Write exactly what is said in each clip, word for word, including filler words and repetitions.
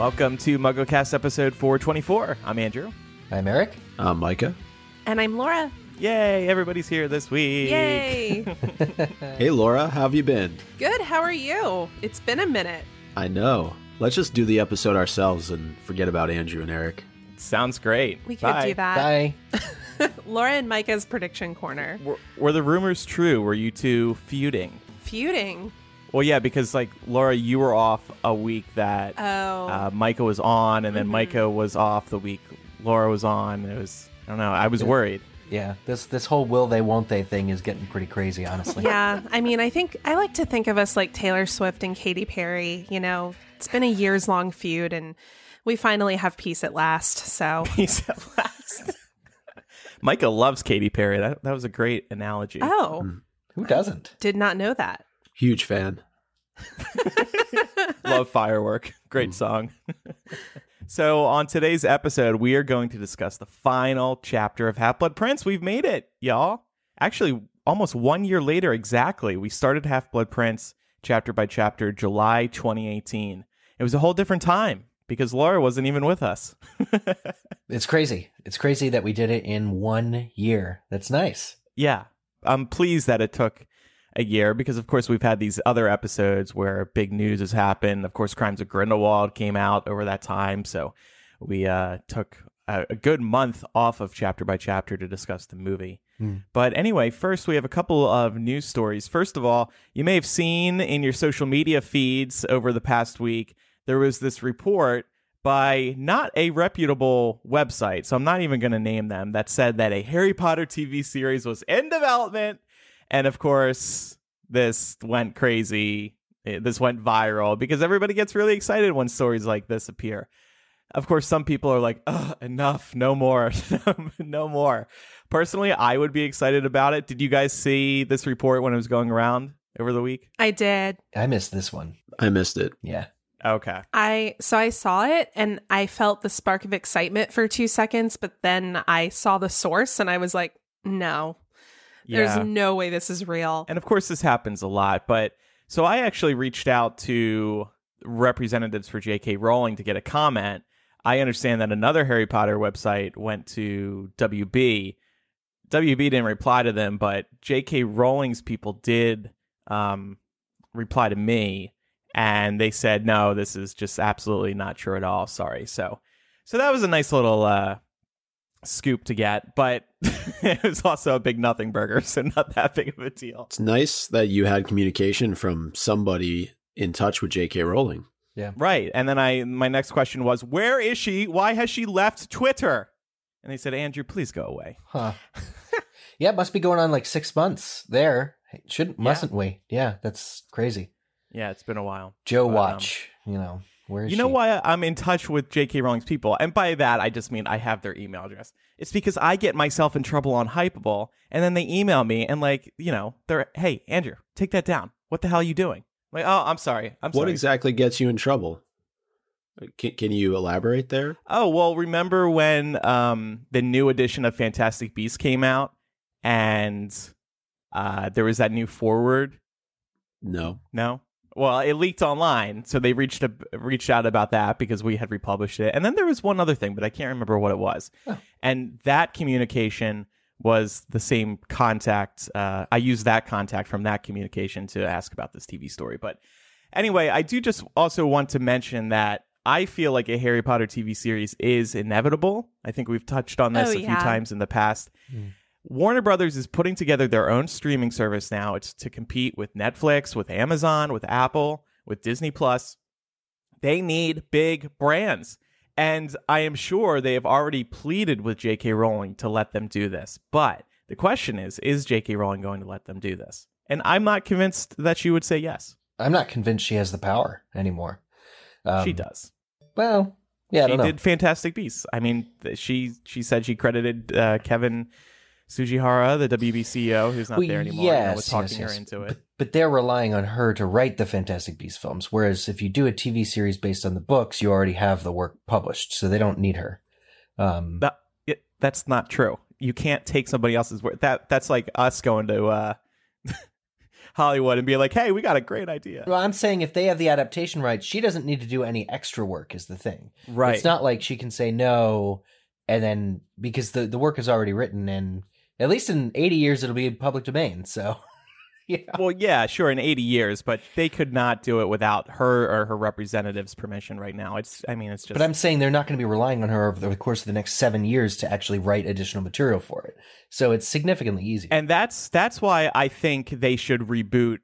Welcome to MuggleCast episode four twenty-four. I'm Andrew. I'm Eric. I'm Micah. And I'm Laura. Yay, everybody's here this week. Yay. Hey, Laura, how have you been? Good, how are you? It's been a minute. I know. Let's just do the episode ourselves and forget about Andrew and Eric. Sounds great. We could do that. Bye. Laura and Micah's prediction corner. Were, were the rumors true? Were you two feuding? Feuding? Well, yeah, because, like, Laura, you were off a week that oh. uh, Micah was on, and then mm-hmm. Micah was off the week Laura was on. It was, I don't know, I was worried. Yeah, this this whole will they, won't they thing is getting pretty crazy, honestly. Yeah, I mean, I think I like to think of us like Taylor Swift and Katy Perry. You know, it's been a years-long feud, and we finally have peace at last, so. Peace at last. Micah loves Katy Perry. That, that was a great analogy. Oh. Mm. Who doesn't? I did not know that. Huge fan. Love Firework. Great mm. song. So on today's episode, we are going to discuss the final chapter of Half-Blood Prince. We've made it, y'all. Actually, almost one year later, exactly. We started Half-Blood Prince chapter by chapter, July twenty eighteen. It was a whole different time because Laura wasn't even with us. It's crazy. It's crazy that we did it in one year. That's nice. Yeah. I'm pleased that it took a year because, of course, we've had these other episodes where big news has happened. Of course, Crimes of Grindelwald came out over that time. So we uh, took a, a good month off of chapter by chapter to discuss the movie. Mm. But anyway, first, we have a couple of news stories. First of all, you may have seen in your social media feeds over the past week, there was this report by not a reputable website, so I'm not even going to name them, that said that a Harry Potter T V series was in development. And of course, this went crazy. This went viral because everybody gets really excited when stories like this appear. Of course, some people are like, ugh, enough, no more, no more. Personally, I would be excited about it. Did you guys see this report when it was going around over the week? I did. I missed this one. I missed it. Yeah. Okay. I so I saw it and I felt the spark of excitement for two seconds, but then I saw the source and I was like, no. Yeah. There's no way this is real. And of course, this happens a lot. But so I actually reached out to representatives for J K Rowling to get a comment. I understand that another Harry Potter website went to W B. W B didn't reply to them, but J K Rowling's people did um, reply to me. And they said, no, this is just absolutely not true at all. Sorry. So so that was a nice little uh, scoop to get. But it was also a big nothing burger, so not that big of a deal. It's nice that you had communication from somebody in touch with J K Rowling. Yeah. Right. And then I, my next question was, where is she? Why has she left Twitter? And they said, Andrew, please go away. Huh. Yeah, it must be going on like six months there. Shouldn't, yeah. Mustn't we? Yeah, that's crazy. Yeah, it's been a while. Joe but, Watch, um, you know, where is You know she? Why I'm in touch with J K Rowling's people? And by that, I just mean I have their email address. It's because I get myself in trouble on Hypeable, and then they email me, and like, you know, they're, hey, Andrew, take that down. What the hell are you doing? I'm like, oh, I'm sorry. I'm what sorry. What exactly gets you in trouble? Can, can you elaborate there? Oh, well, remember when um, the new edition of Fantastic Beasts came out, and uh, there was that new foreword? No. No? Well, it leaked online, so they reached a, reached out about that because we had republished it. And then there was one other thing, but I can't remember what it was. Oh. And that communication was the same contact. Uh, I used that contact from that communication to ask about this T V story. But anyway, I do just also want to mention that I feel like a Harry Potter T V series is inevitable. I think we've touched on this oh, a yeah. few times in the past. Mm. Warner Brothers is putting together their own streaming service now. It's to compete with Netflix, with Amazon, with Apple, with Disney Plus. They need big brands. And I am sure they have already pleaded with J K Rowling to let them do this. But the question is, is J K Rowling going to let them do this? And I'm not convinced that she would say yes. I'm not convinced she has the power anymore. Um, she does. Well, yeah, I don't know. She did Fantastic Beasts. I mean, she, she said she credited uh, Kevin Sujihara, the W B C E O, who's not well, there anymore, yes, I was talking yes, yes. her into it. But, but they're relying on her to write the Fantastic Beasts films, whereas if you do a T V series based on the books, you already have the work published, so they don't need her. Um, that, it, that's not true. You can't take somebody else's work. That That's like us going to uh, Hollywood and be like, hey, we got a great idea. Well, I'm saying if they have the adaptation rights, she doesn't need to do any extra work is the thing. Right. It's not like she can say no and then because the, the work is already written, and at least in eighty years, it'll be in public domain. So, yeah. Well, yeah, sure, in eighty years, but they could not do it without her or her representative's permission right now. It's, I mean, it's just. But I'm saying they're not going to be relying on her over the course of the next seven years to actually write additional material for it. So it's significantly easier. And that's that's why I think they should reboot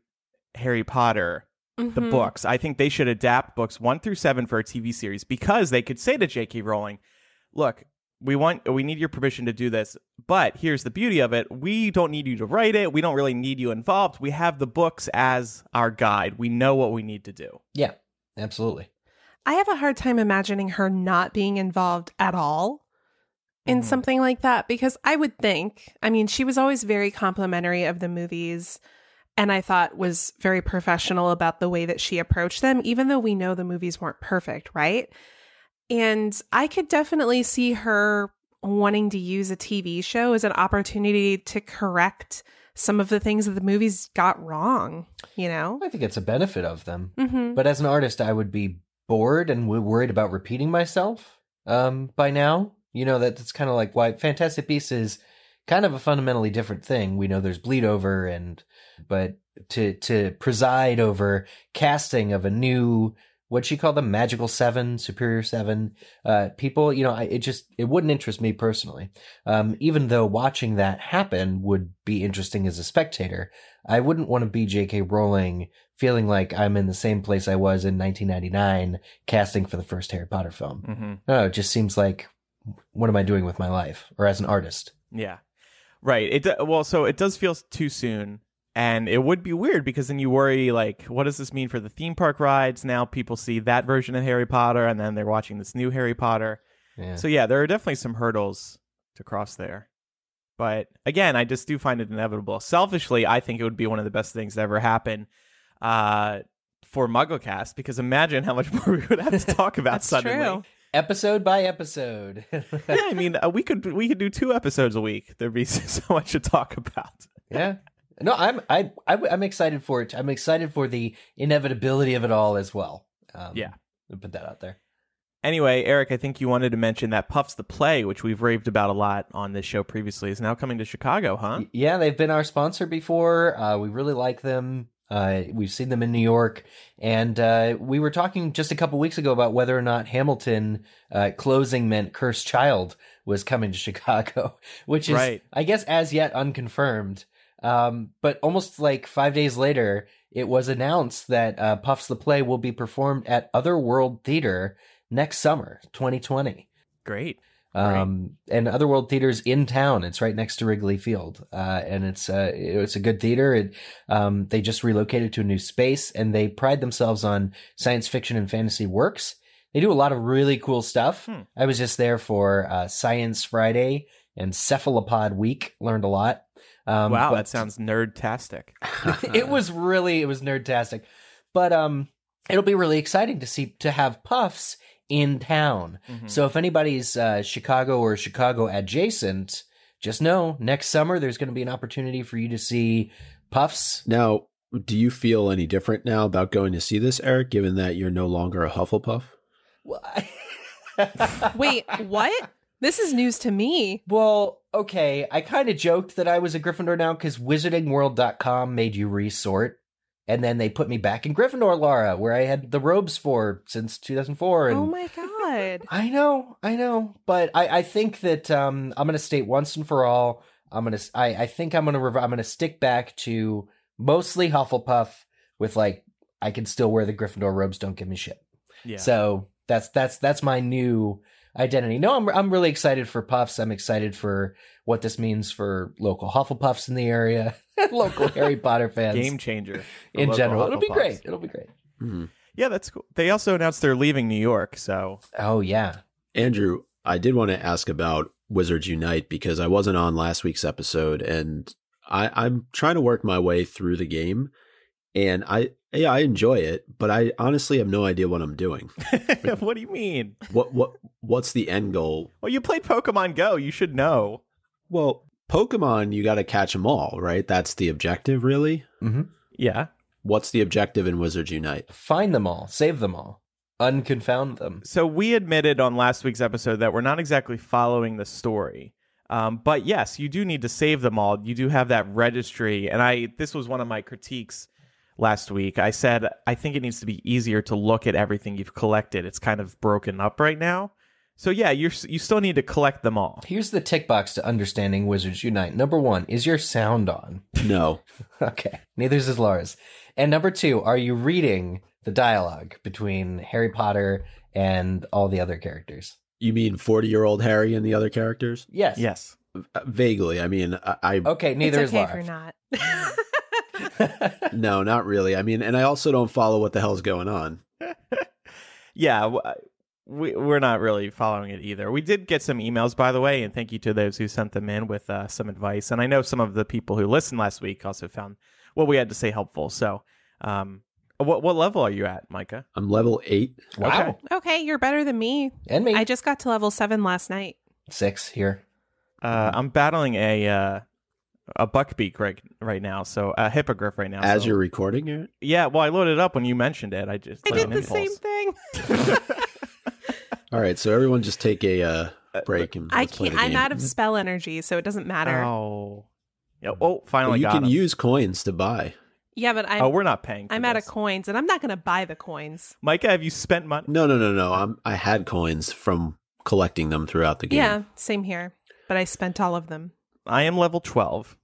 Harry Potter, mm-hmm. the books. I think they should adapt books one through seven for a T V series, because they could say to J K Rowling, look, We want, we need your permission to do this, but here's the beauty of it. We don't need you to write it. We don't really need you involved. We have the books as our guide. We know what we need to do. Yeah, absolutely. I have a hard time imagining her not being involved at all in mm. something like that, because I would think, I mean, she was always very complimentary of the movies, and I thought was very professional about the way that she approached them, even though we know the movies weren't perfect, right? And I could definitely see her wanting to use a T V show as an opportunity to correct some of the things that the movies got wrong, you know? I think it's a benefit of them. Mm-hmm. But as an artist, I would be bored and worried about repeating myself um, by now. You know, that, that's kind of like why Fantastic Beasts is kind of a fundamentally different thing. We know there's bleed over, and but to to preside over casting of a new... what she called them, Magical Seven, Superior Seven, uh, people, you know, I, it just, it wouldn't interest me personally. Um, even though watching that happen would be interesting as a spectator, I wouldn't want to be J K. Rowling feeling like I'm in the same place I was in nineteen ninety-nine casting for the first Harry Potter film. Mm-hmm. No, it just seems like, what am I doing with my life or as an artist? Yeah, right. It Well, so it does feel too soon. And it would be weird, because then you worry, like, what does this mean for the theme park rides? Now people see that version of Harry Potter, and then they're watching this new Harry Potter. Yeah. So, yeah, there are definitely some hurdles to cross there. But, again, I just do find it inevitable. Selfishly, I think it would be one of the best things to ever happen uh, for MuggleCast, because imagine how much more we would have to talk about That's suddenly. True. Episode by episode. Yeah, I mean, uh, we could we could do two episodes a week. There'd be so much to talk about. Yeah. No, I'm I, I I'm excited for it. I'm excited for the inevitability of it all as well. Um, yeah, I'll put that out there. Anyway, Eric, I think you wanted to mention that Puffs the Play, which we've raved about a lot on this show previously, is now coming to Chicago, huh? Yeah, they've been our sponsor before. Uh, we really like them. Uh, we've seen them in New York, and uh, we were talking just a couple weeks ago about whether or not Hamilton uh, closing meant Cursed Child was coming to Chicago, which is, right. I guess, as yet unconfirmed. Um, but almost like five days later, it was announced that uh, Puffs the Play will be performed at Otherworld Theater next summer, twenty twenty. Great. Um, Great. And Otherworld Theater's in town. It's right next to Wrigley Field. Uh, and it's, uh, it's a good theater. It, um, they just relocated to a new space, and they pride themselves on science fiction and fantasy works. They do a lot of really cool stuff. Hmm. I was just there for uh, Science Friday and Cephalopod Week. Learned a lot. Um, wow, but, that sounds nerd-tastic. It was really, it was nerd-tastic. But um, it'll be really exciting to see, to have Puffs in town. Mm-hmm. So if anybody's uh, Chicago or Chicago adjacent, just know next summer there's going to be an opportunity for you to see Puffs. Now, do you feel any different now about going to see this, Eric, given that you're no longer a Hufflepuff? Well, I- Wait, what? This is news to me. Well, okay, I kind of joked that I was a Gryffindor now because wizarding world dot com made you resort, and then they put me back in Gryffindor, Laura, where I had the robes for since two thousand four. And oh my god. I know, I know. But I, I think that um, I'm going to state once and for all, I'm going to I I think I'm going to rev- I'm going to stick back to mostly Hufflepuff with, like, I can still wear the Gryffindor robes, don't give me shit. Yeah. So, that's that's that's my new identity. No, I'm I'm really excited for Puffs. I'm excited for what this means for local Hufflepuffs in the area, local Harry Potter fans. Game changer in general. It'll be great. It'll be great. Mm-hmm. Yeah, that's cool. They also announced they're leaving New York. So, oh yeah, Andrew, I did want to ask about Wizards Unite, because I wasn't on last week's episode, and I, I'm trying to work my way through the game, and I. Yeah, I enjoy it, but I honestly have no idea what I'm doing. What do you mean? What what what's the end goal? Well, you played Pokemon Go. You should know. Well, Pokemon, you got to catch them all, right? That's the objective, really. Mm-hmm. Yeah. What's the objective in Wizards Unite? Find them all. Save them all. Unconfound them. So we admitted on last week's episode that we're not exactly following the story. Um, but yes, you do need to save them all. You do have that registry. And I this was one of my critiques last week. I said, I think it needs to be easier to look at everything you've collected. It's kind of broken up right now. So yeah, you you still need to collect them all. Here's the tick box to understanding Wizards Unite. Number one, is your sound on? No. Okay. Neither is Laura's. And number two, are you reading the dialogue between Harry Potter and all the other characters? You mean forty-year-old Harry and the other characters? Yes. Yes. Uh, vaguely. I mean, I... I okay, neither it's okay is Laura. It's okay for not. No, not really. I mean, and I also don't follow what the hell's going on. Yeah, w- we, we're not really following it either. We did get some emails, by the way, and thank you to those who sent them in with uh, some advice. And I know some of the people who listened last week also found what we had to say helpful. So, um, what what level are you at, Micah? I'm level eight. Wow. Okay, okay, you're better than me. And me. I just got to level seven last night. Six here. Uh, I'm battling a uh, a buckbeak right right now, so a hippogriff right now. As so. You're recording it? Yeah. Well, I loaded it up when you mentioned it. I just I did the impulse. Same thing. All right, so everyone just take a uh, break. And I can't. I'm out of spell energy, so it doesn't matter. Oh, yeah, oh, finally well, you got You can him. Use coins to buy. Yeah, but I'm. Oh, we're not paying. For I'm this. Out of coins, and I'm not going to buy the coins. Micah, have you spent money? No, no, no, no. I'm. I had coins from collecting them throughout the game. Yeah, same here, but I spent all of them. I am level twelve,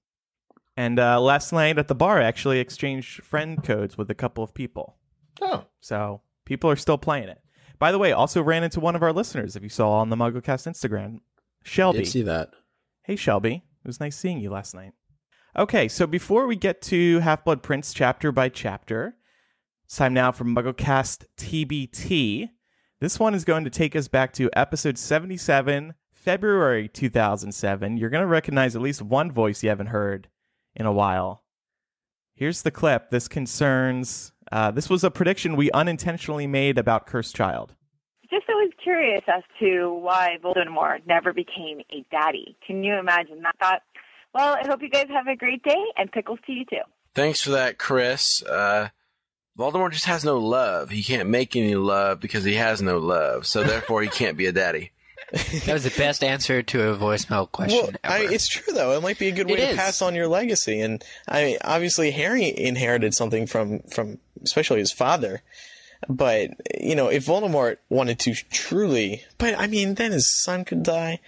and uh, last night at the bar, I actually exchanged friend codes with a couple of people. Oh, so people are still playing it. By the way, also ran into one of our listeners, if you saw on the MuggleCast Instagram, Shelby. I did see that. Hey, Shelby. It was nice seeing you last night. Okay, so before we get to Half-Blood Prince chapter by chapter, it's time now for MuggleCast T B T. This one is going to take us back to episode seventy-seven, February two thousand seven. You're going to recognize at least one voice you haven't heard in a while. Here's the clip. This concerns... Uh, this was a prediction we unintentionally made about Cursed Child. Just always curious as to why Voldemort never became a daddy. Can you imagine that thought? Well, I hope you guys have a great day, and pickles to you too. Thanks for that, Chris. Uh, Voldemort just has no love. He can't make any love because he has no love, so therefore he can't be a daddy. That was the best answer to a voicemail question well, ever. I, it's true, though. It might be a good way it to is. Pass on your legacy. And I mean, obviously, Harry inherited something from, from especially his father. But, you know, if Voldemort wanted to truly... But, I mean, then his son could die.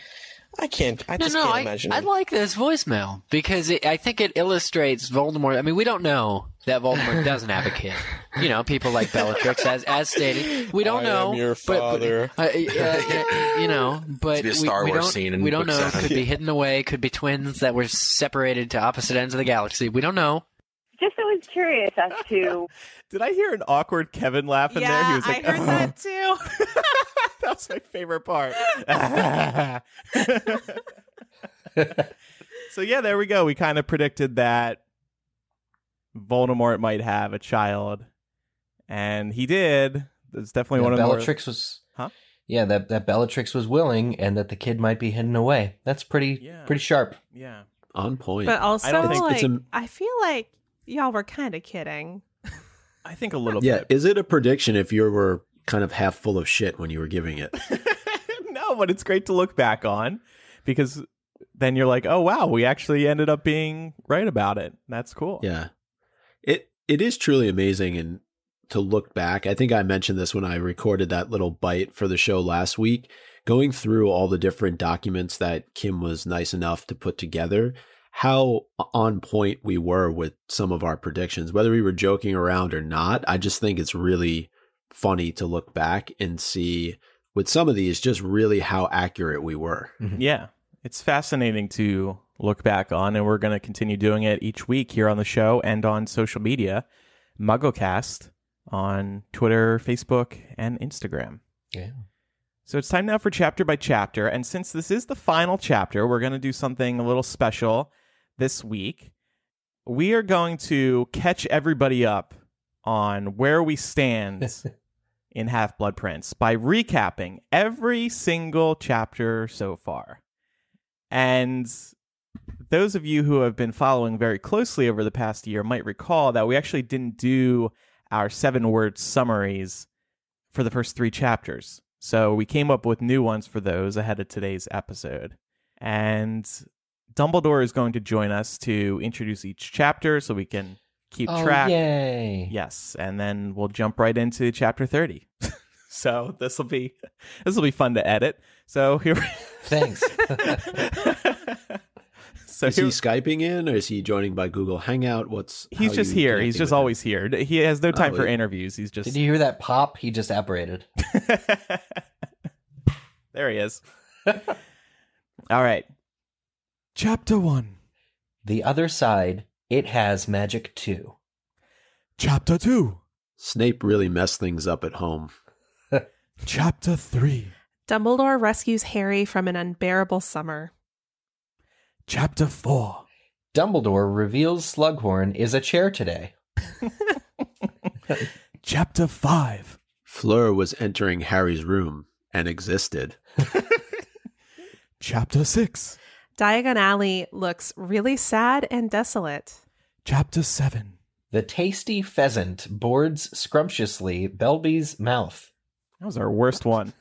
I can't... I no, just no, can't I, imagine I, it. I like this voicemail because it, I think it illustrates Voldemort. I mean, we don't know that Voldemort doesn't have a kid. You know, people like Bellatrix, as as stated. We don't I know. Am your father. But, but, uh, uh, you know, but be a Star we, Wars we don't, scene in we don't know. Seven. Could be hidden away. Could be twins that were separated to opposite ends of the galaxy. We don't know. Just always curious as to... Did I hear an awkward Kevin laugh in yeah, there? He was like, I heard oh. that too. That was my favorite part. So yeah, there we go. We kind of predicted that Voldemort might have a child, and he did. It's definitely yeah, one of the Bellatrix more... was, huh? Yeah, that that Bellatrix was willing, and that the kid might be hidden away. That's pretty, yeah. pretty sharp. Yeah, on point. But also, I, don't think like, it's a... I feel like y'all were kind of kidding. I think a little. Yeah, bit. Is it a prediction if you were kind of half full of shit when you were giving it? No, but it's great to look back on because then you're like, oh wow, we actually ended up being right about it. That's cool. Yeah. It it is truly amazing, and to look back, I think I mentioned this when I recorded that little bite for the show last week, going through all the different documents that Kim was nice enough to put together, how on point we were with some of our predictions, whether we were joking around or not. I just think it's really funny to look back and see with some of these just really how accurate we were. Mm-hmm. Yeah, it's fascinating to look back on, and we're going to continue doing it each week here on the show and on social media, MuggleCast on Twitter, Facebook, and Instagram. Yeah. So it's time now for chapter by chapter, and since this is the final chapter, we're going to do something a little special this week. We are going to catch everybody up on where we stand in Half-Blood Prince by recapping every single chapter so far. And those of you who have been following very closely over the past year might recall that we actually didn't do our seven-word summaries for the first three chapters. So we came up with new ones for those ahead of today's episode. And Dumbledore is going to join us to introduce each chapter so we can keep oh, track. Yay. Yes, and then we'll jump right into chapter thirty. So this will be this will be fun to edit. So here. Thanks. So is he Skyping in, or is he joining by Google Hangout? What's he's just here. He's just always him? here. He has no time oh, for yeah. interviews. He's just. Did you hear that pop? He just apparated. There he is. All right. Chapter one. The other side. It has magic too. Chapter two. Snape really messed things up at home. Chapter three. Dumbledore rescues Harry from an unbearable summer. Chapter four. Dumbledore reveals Slughorn is a chair today. Chapter five. Fleur was entering Harry's room and existed. Chapter six. Diagon Alley looks really sad and desolate. Chapter seven. The tasty pheasant boards scrumptiously Belby's mouth. That was our worst one.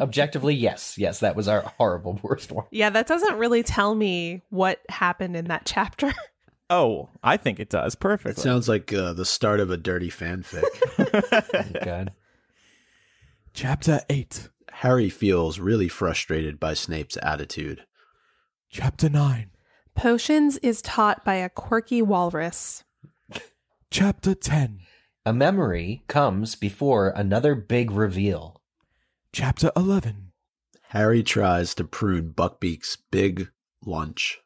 Objectively, yes. Yes, that was our horrible worst one. Yeah, that doesn't really tell me what happened in that chapter. Oh, I think it does. Perfect. It sounds like uh, the start of a dirty fanfic. Oh, God. Chapter eight. Harry feels really frustrated by Snape's attitude. Chapter nine. Potions is taught by a quirky walrus. Chapter ten. A memory comes before another big reveal. Chapter eleven. Harry tries to prune Buckbeak's big lunch.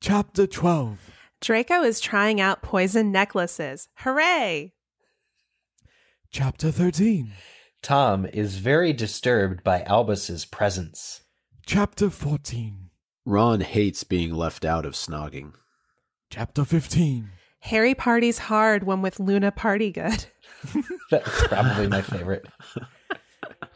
Chapter twelve. Draco is trying out poison necklaces. Hooray! Chapter thirteen. Tom is very disturbed by Albus's presence. Chapter fourteen. Ron hates being left out of snogging. Chapter fifteen. Harry parties hard when with Luna Partygood. That's probably my favorite.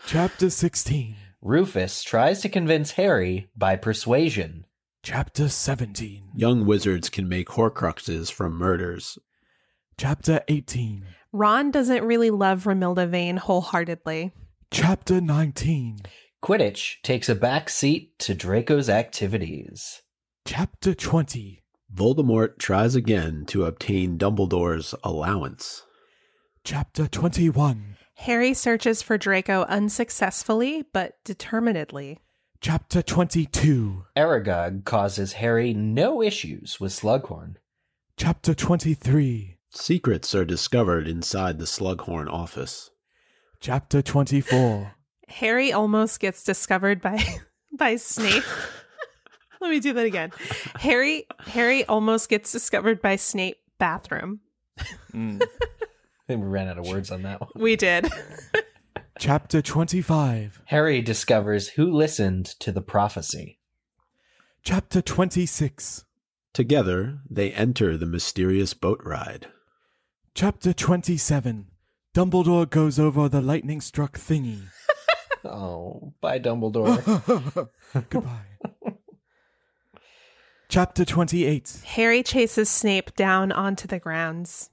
Chapter sixteen. Rufus tries to convince Harry by persuasion. Chapter seventeen. Young wizards can make horcruxes from murders. Chapter eighteen. Ron doesn't really love Romilda Vane wholeheartedly. Chapter nineteen. Quidditch takes a back seat to Draco's activities. Chapter twenty. Voldemort tries again to obtain Dumbledore's allowance. Chapter twenty-one. Harry searches for Draco unsuccessfully, but determinedly. Chapter twenty-two. Aragog causes Harry no issues with Slughorn. Chapter twenty-three. Secrets are discovered inside the Slughorn office. Chapter twenty-four. Harry almost gets discovered by, by Snape. Let me do that again. Harry Harry almost gets discovered by Snape bathroom. Mm. I think we ran out of words on that one. We did. Chapter twenty-five. Harry discovers who listened to the prophecy. Chapter twenty-six. Together, they enter the mysterious boat ride. Chapter twenty-seven. Dumbledore goes over the lightning-struck thingy. Oh, bye, Dumbledore. Goodbye. Chapter twenty-eight. Harry chases Snape down onto the grounds.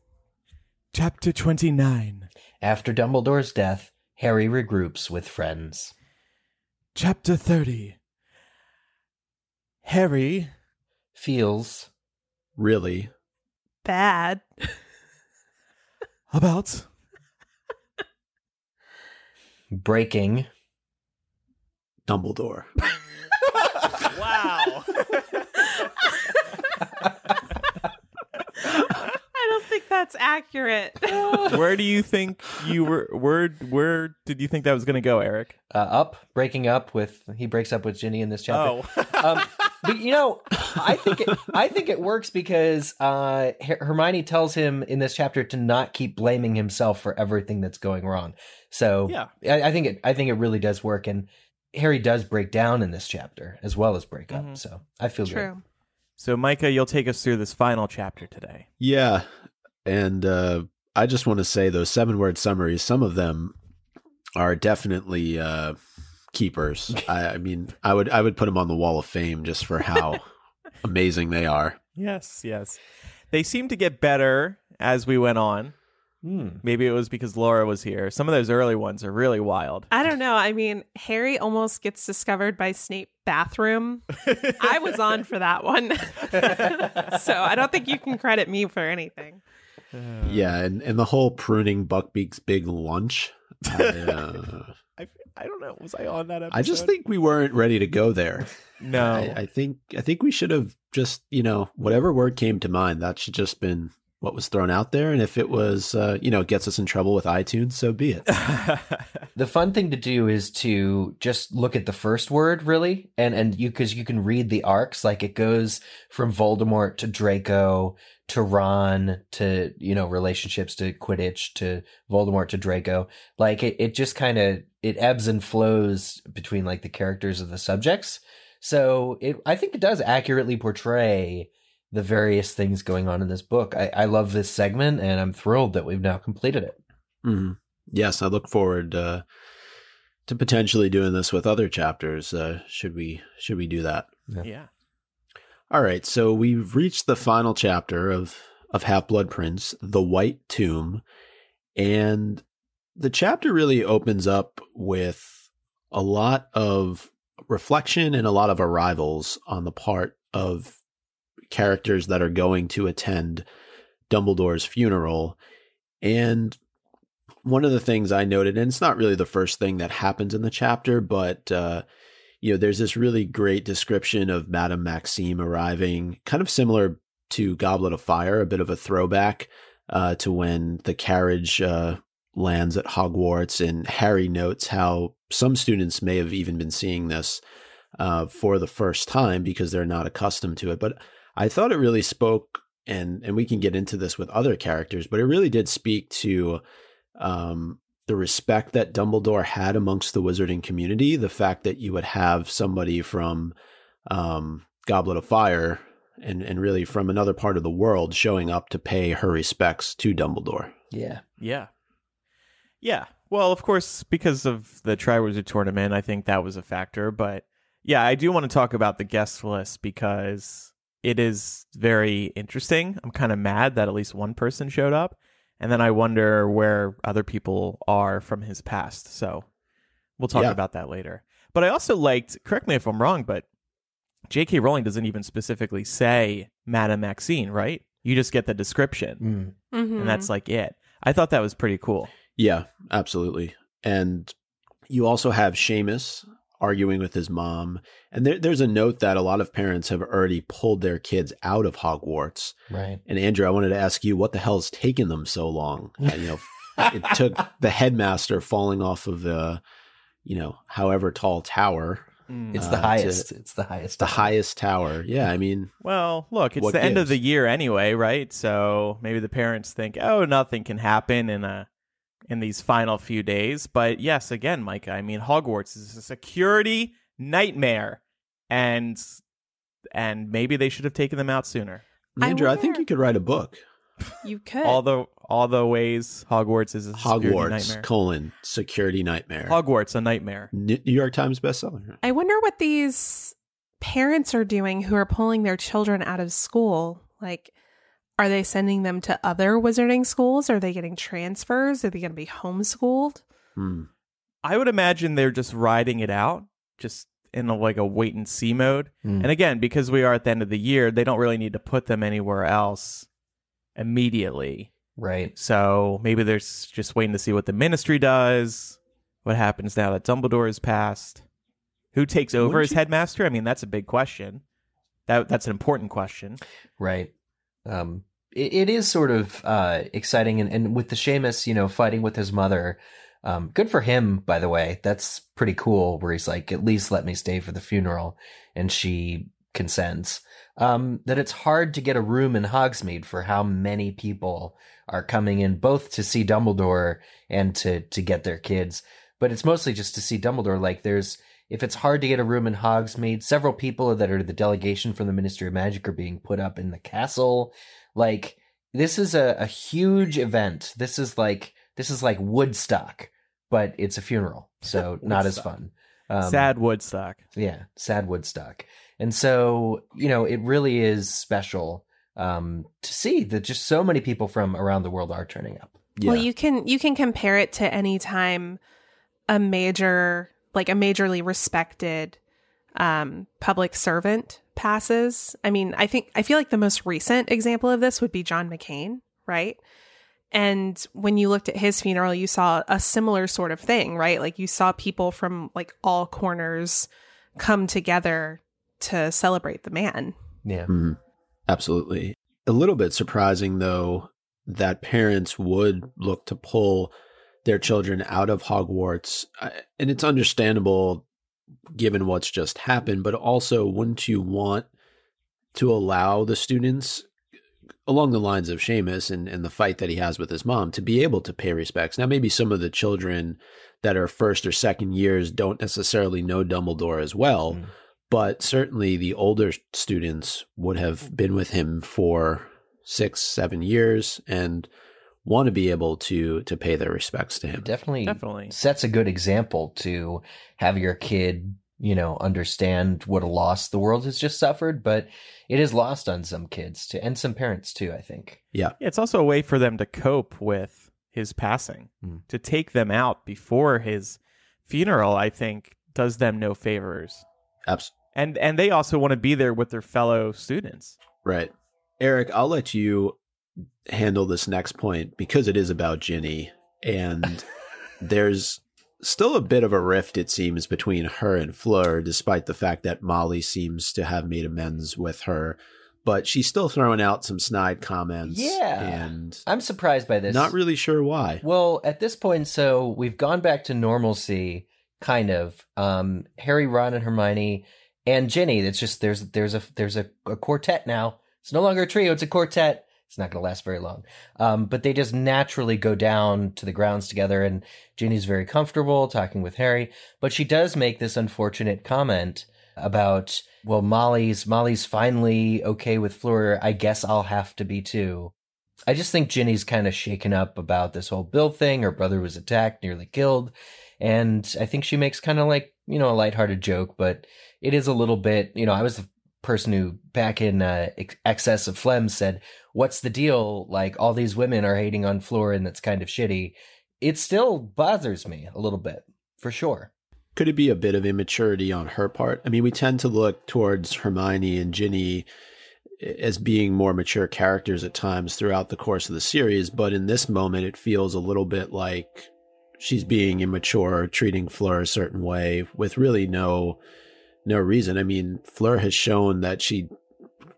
Chapter twenty-nine. After Dumbledore's death, Harry regroups with friends. Chapter thirty. Harry feels really bad about breaking Dumbledore. Wow. That's accurate. Where do you think you were? Where where did you think that was going to go, Eric? Uh, up, breaking up with he breaks up with Ginny in this chapter. Oh, um, but you know, I think it, I think it works because uh, Her- Hermione tells him in this chapter to not keep blaming himself for everything that's going wrong. So yeah, I, I think it I think it really does work, and Harry does break down in this chapter as well as break up. Mm-hmm. So I feel true. Good. So Micah, you'll take us through this final chapter today. Yeah. And uh, I just want to say those seven-word summaries, some of them are definitely uh, keepers. I, I mean, I would I would put them on the Wall of Fame just for how amazing they are. Yes, yes. They seem to get better as we went on. Hmm. Maybe it was because Laura was here. Some of those early ones are really wild. I don't know. I mean, Harry almost gets discovered by Snape bathroom. I was on for that one. So I don't think you can credit me for anything. Yeah, and, and the whole pruning Buckbeak's big lunch. I, uh, I, I don't know. Was I on that episode? I just think we weren't ready to go there. No. I, I think I think we should have just, you know, whatever word came to mind, that should just been what was thrown out there. And if it was, uh, you know, gets us in trouble with iTunes, so be it. The fun thing to do is to just look at the first word, really. And, and you, cause you can read the arcs, like it goes from Voldemort to Draco to Ron to, you know, relationships to Quidditch to Voldemort to Draco. Like it, it just kind of, it ebbs and flows between like the characters of the subjects. So it, I think it does accurately portray the various things going on in this book. I, I love this segment, and I'm thrilled that we've now completed it. Mm-hmm. Yes, I look forward uh, to potentially doing this with other chapters. Uh, should we? Should we do that? Yeah. yeah. All right. So we've reached the final chapter of of Half-Blood Prince, The White Tomb, and the chapter really opens up with a lot of reflection and a lot of arrivals on the part of characters that are going to attend Dumbledore's funeral. And one of the things I noted, and it's not really the first thing that happens in the chapter, but uh, you know, there's this really great description of Madame Maxime arriving, kind of similar to Goblet of Fire, a bit of a throwback uh, to when the carriage uh, lands at Hogwarts. And Harry notes how some students may have even been seeing this uh, for the first time because they're not accustomed to it. But I thought it really spoke, and and we can get into this with other characters, but it really did speak to um, the respect that Dumbledore had amongst the wizarding community. The fact that you would have somebody from um, Goblet of Fire and, and really from another part of the world showing up to pay her respects to Dumbledore. Yeah. Yeah. Yeah. Well, of course, because of the Triwizard Tournament, I think that was a factor. But yeah, I do want to talk about the guest list because it is very interesting. I'm kind of mad that at least one person showed up. And then I wonder where other people are from his past. So we'll talk yeah. about that later. But I also liked, correct me if I'm wrong, but J K. Rowling doesn't even specifically say Madame Maxine, right? You just get the description. Mm. Mm-hmm. And that's like it. I thought that was pretty cool. Yeah, absolutely. And you also have Seamus arguing with his mom. And there, there's a note that a lot of parents have already pulled their kids out of Hogwarts. Right. And Andrew, I wanted to ask you, what the hell's taken them so long? Uh, you know, it took the headmaster falling off of the, you know, however tall tower. Mm. Uh, it's the highest. To, it's the highest. The tower. highest tower. Yeah, I mean. Well, look, it's the gives? end of the year anyway, right? So maybe the parents think, oh, nothing can happen in a in these final few days. But yes, again, Micah, I mean, Hogwarts is a security nightmare, and and maybe they should have taken them out sooner. Andrew, I, I think you could write a book. You could. all the all the ways Hogwarts is a Hogwarts, security nightmare. colon, security nightmare. Hogwarts, a nightmare. New York Times bestseller. I wonder what these parents are doing who are pulling their children out of school. Like, are they sending them to other wizarding schools? Are they getting transfers? Are they going to be homeschooled? Hmm. I would imagine they're just riding it out, just in a, like a wait and see mode. Hmm. And again, because we are at the end of the year, they don't really need to put them anywhere else immediately. Right. So maybe they're just waiting to see what the ministry does, what happens now that Dumbledore is passed, who takes over Wouldn't as you- headmaster. I mean, that's a big question. That That's an important question. Right. Um. It is sort of uh, exciting, and, and with the Seamus, you know, fighting with his mother, um, good for him, by the way. That's pretty cool, where he's like, at least let me stay for the funeral, and she consents. Um, that it's hard to get a room in Hogsmeade for how many people are coming in, both to see Dumbledore and to, to get their kids. But it's mostly just to see Dumbledore. Like, there's, if it's hard to get a room in Hogsmeade, several people that are the delegation from the Ministry of Magic are being put up in the castle. Like, this is a, a huge event. This is like this is like Woodstock, but it's a funeral, so not as fun. Um, sad Woodstock. Yeah, sad Woodstock. And so, you know, it really is special um, to see that just so many people from around the world are turning up. Yeah. Well, you can you can compare it to any time a major, like a majorly respected um, public servant passes. I mean, I think I feel like the most recent example of this would be John McCain, right? And when you looked at his funeral, you saw a similar sort of thing, right? Like you saw people from like all corners come together to celebrate the man. Yeah, mm-hmm. Absolutely. A little bit surprising, though, that parents would look to pull their children out of Hogwarts. And it's understandable given what's just happened, but also wouldn't you want to allow the students along the lines of Seamus and, and the fight that he has with his mom to be able to pay respects. Now, maybe some of the children that are first or second years don't necessarily know Dumbledore as well, mm. but certainly the older students would have been with him for six, seven years and want to be able to, to pay their respects to him. It definitely, definitely sets a good example to have your kid, you know, understand what a loss the world has just suffered, but it is lost on some kids too, and some parents too, I think. Yeah. It's also a way for them to cope with his passing, mm. to take them out before his funeral, I think, does them no favors. Absolutely. And, and they also want to be there with their fellow students. Right. Eric, I'll let you handle this next point because it is about Ginny, and there's still a bit of a rift, it seems, between her and Fleur, despite the fact that Molly seems to have made amends with her. But she's still throwing out some snide comments. Yeah. And I'm surprised by this. Not really sure why. Well, at this point, so we've gone back to normalcy, kind of. Um, Harry, Ron, and Hermione, and Ginny. It's just there's there's a there's a, a quartet now. It's no longer a trio. It's a quartet. It's not going to last very long. Um, but they just naturally go down to the grounds together, and Ginny's very comfortable talking with Harry. But she does make this unfortunate comment about, well, Molly's Molly's finally okay with Fleur. I guess I'll have to be too. I just think Ginny's kind of shaken up about this whole Bill thing. Her brother was attacked, nearly killed. And I think she makes kind of like, you know, a lighthearted joke, but it is a little bit, you know, I was the person who back in uh, Excess of Phlegm said, what's the deal? Like all these women are hating on Fleur and that's kind of shitty. It still bothers me a little bit, for sure. Could it be a bit of immaturity on her part? I mean, we tend to look towards Hermione and Ginny as being more mature characters at times throughout the course of the series. But in this moment, it feels a little bit like she's being immature, treating Fleur a certain way with really no... no reason. I mean, Fleur has shown that she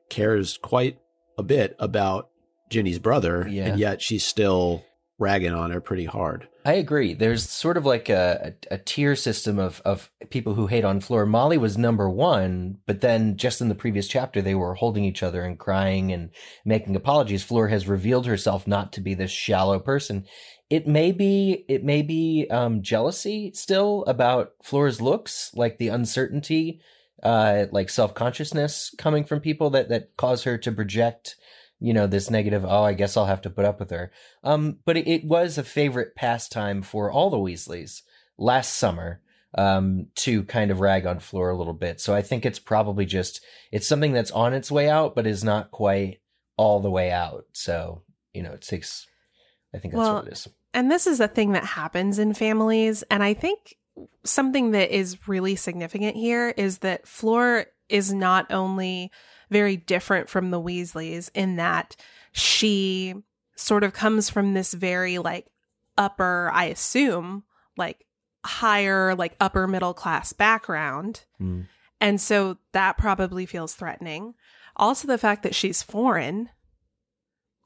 cares quite a bit about Ginny's brother, yeah. and yet she's still ragging on her pretty hard. I agree. There's sort of like a, a, a tier system of, of people who hate on Fleur. Molly was number one, but then just in the previous chapter, they were holding each other and crying and making apologies. Fleur has revealed herself not to be this shallow person. It may be, it may be um, jealousy still about Fleur's looks, like the uncertainty, uh, like self-consciousness coming from people that, that cause her to project, you know, this negative, oh, I guess I'll have to put up with her. Um, but it, it was a favorite pastime for all the Weasleys last summer um, to kind of rag on Fleur a little bit. So I think it's probably just, it's something that's on its way out, but is not quite all the way out. So, you know, it takes... I think that's well, what it is. And this is a thing that happens in families. And I think something that is really significant here is that Fleur is not only very different from the Weasleys in that she sort of comes from this very like upper, I assume, like higher, like upper middle class background. Mm. And so that probably feels threatening. Also, the fact that she's foreign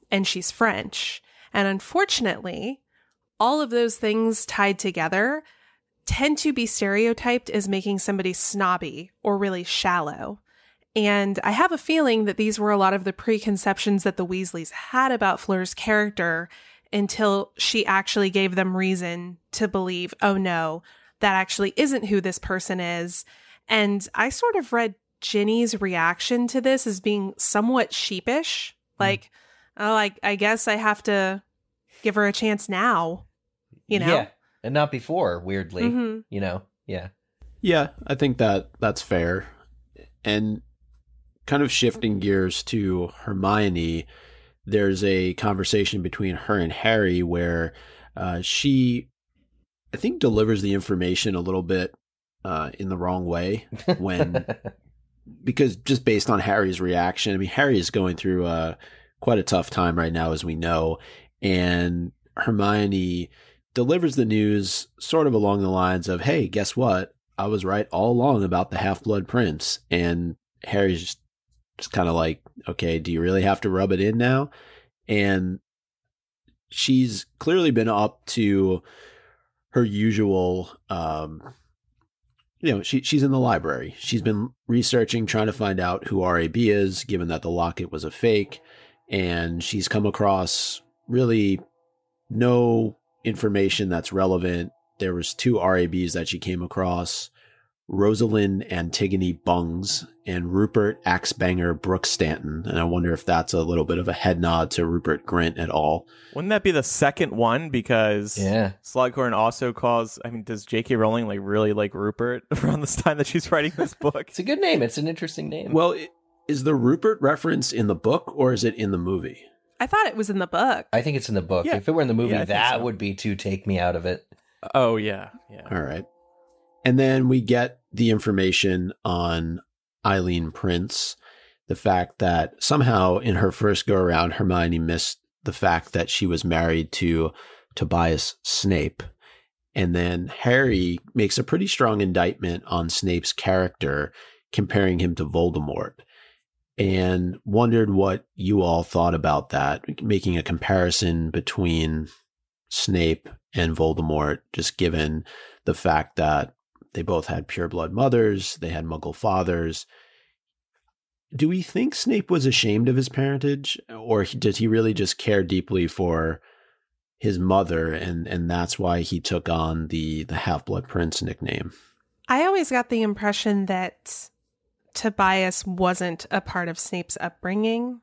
and she's French. And unfortunately, all of those things tied together tend to be stereotyped as making somebody snobby or really shallow. And I have a feeling that these were a lot of the preconceptions that the Weasleys had about Fleur's character until she actually gave them reason to believe, oh no, that actually isn't who this person is. And I sort of read Ginny's reaction to this as being somewhat sheepish, like, mm. oh, I, I guess I have to give her a chance now, you know? Yeah, and not before, weirdly, mm-hmm. you know? Yeah. Yeah, I think that that's fair. And kind of shifting gears to Hermione, there's a conversation between her and Harry where uh, she, I think, delivers the information a little bit uh, in the wrong way when, because just based on Harry's reaction, I mean, Harry is going through uh, quite a tough time right now, as we know, and Hermione delivers the news sort of along the lines of, hey, guess what? I was right all along about the Half-Blood Prince. And Harry's just, just kind of like, okay, do you really have to rub it in now? And she's clearly been up to her usual, um, you know, she she's in the library. She's been researching, trying to find out who R A B is, given that the locket was a fake. And she's come across really no information that's relevant. There was two R A Bs that she came across, Rosalind Antigone Bungs and Rupert Axebanger Brooks Stanton. And I wonder if that's a little bit of a head nod to Rupert Grint at all. Wouldn't that be the second one? Because yeah. Slughorn also calls, I mean, does J K. Rowling like really like Rupert around this time that she's writing this book? It's a good name. It's an interesting name. Well, is the Rupert reference in the book or is it in the movie? I thought it was in the book. I think it's in the book. Yeah. If it were in the movie, yeah, that so. would be to take me out of it. Oh, yeah. yeah. All right. And then we get the information on Eileen Prince, the fact that somehow in her first go around, Hermione missed the fact that she was married to Tobias Snape. And then Harry makes a pretty strong indictment on Snape's character, comparing him to Voldemort, and wondered what you all thought about that, making a comparison between Snape and Voldemort, just given the fact that they both had pureblood mothers, they had Muggle fathers. Do we think Snape was ashamed of his parentage, or did he really just care deeply for his mother, and, and that's why he took on the, the Half-Blood Prince nickname? I always got the impression that Tobias wasn't a part of Snape's upbringing.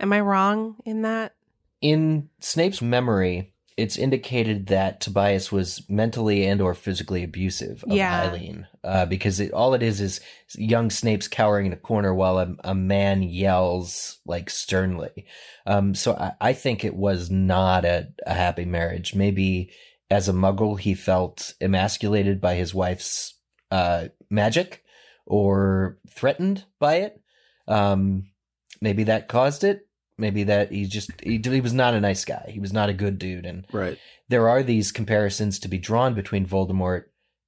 Am I wrong in that? In Snape's memory, it's indicated that Tobias was mentally and or physically abusive of yeah. Eileen, uh, because it, all it is is young Snape's cowering in a corner while a, a man yells like sternly. Um, so I, I think it was not a, a happy marriage. Maybe as a Muggle, he felt emasculated by his wife's uh, magic or threatened by it. Um, maybe that caused it. Maybe that he just, he, he was not a nice guy. He was not a good dude. And right. there are these comparisons to be drawn between Voldemort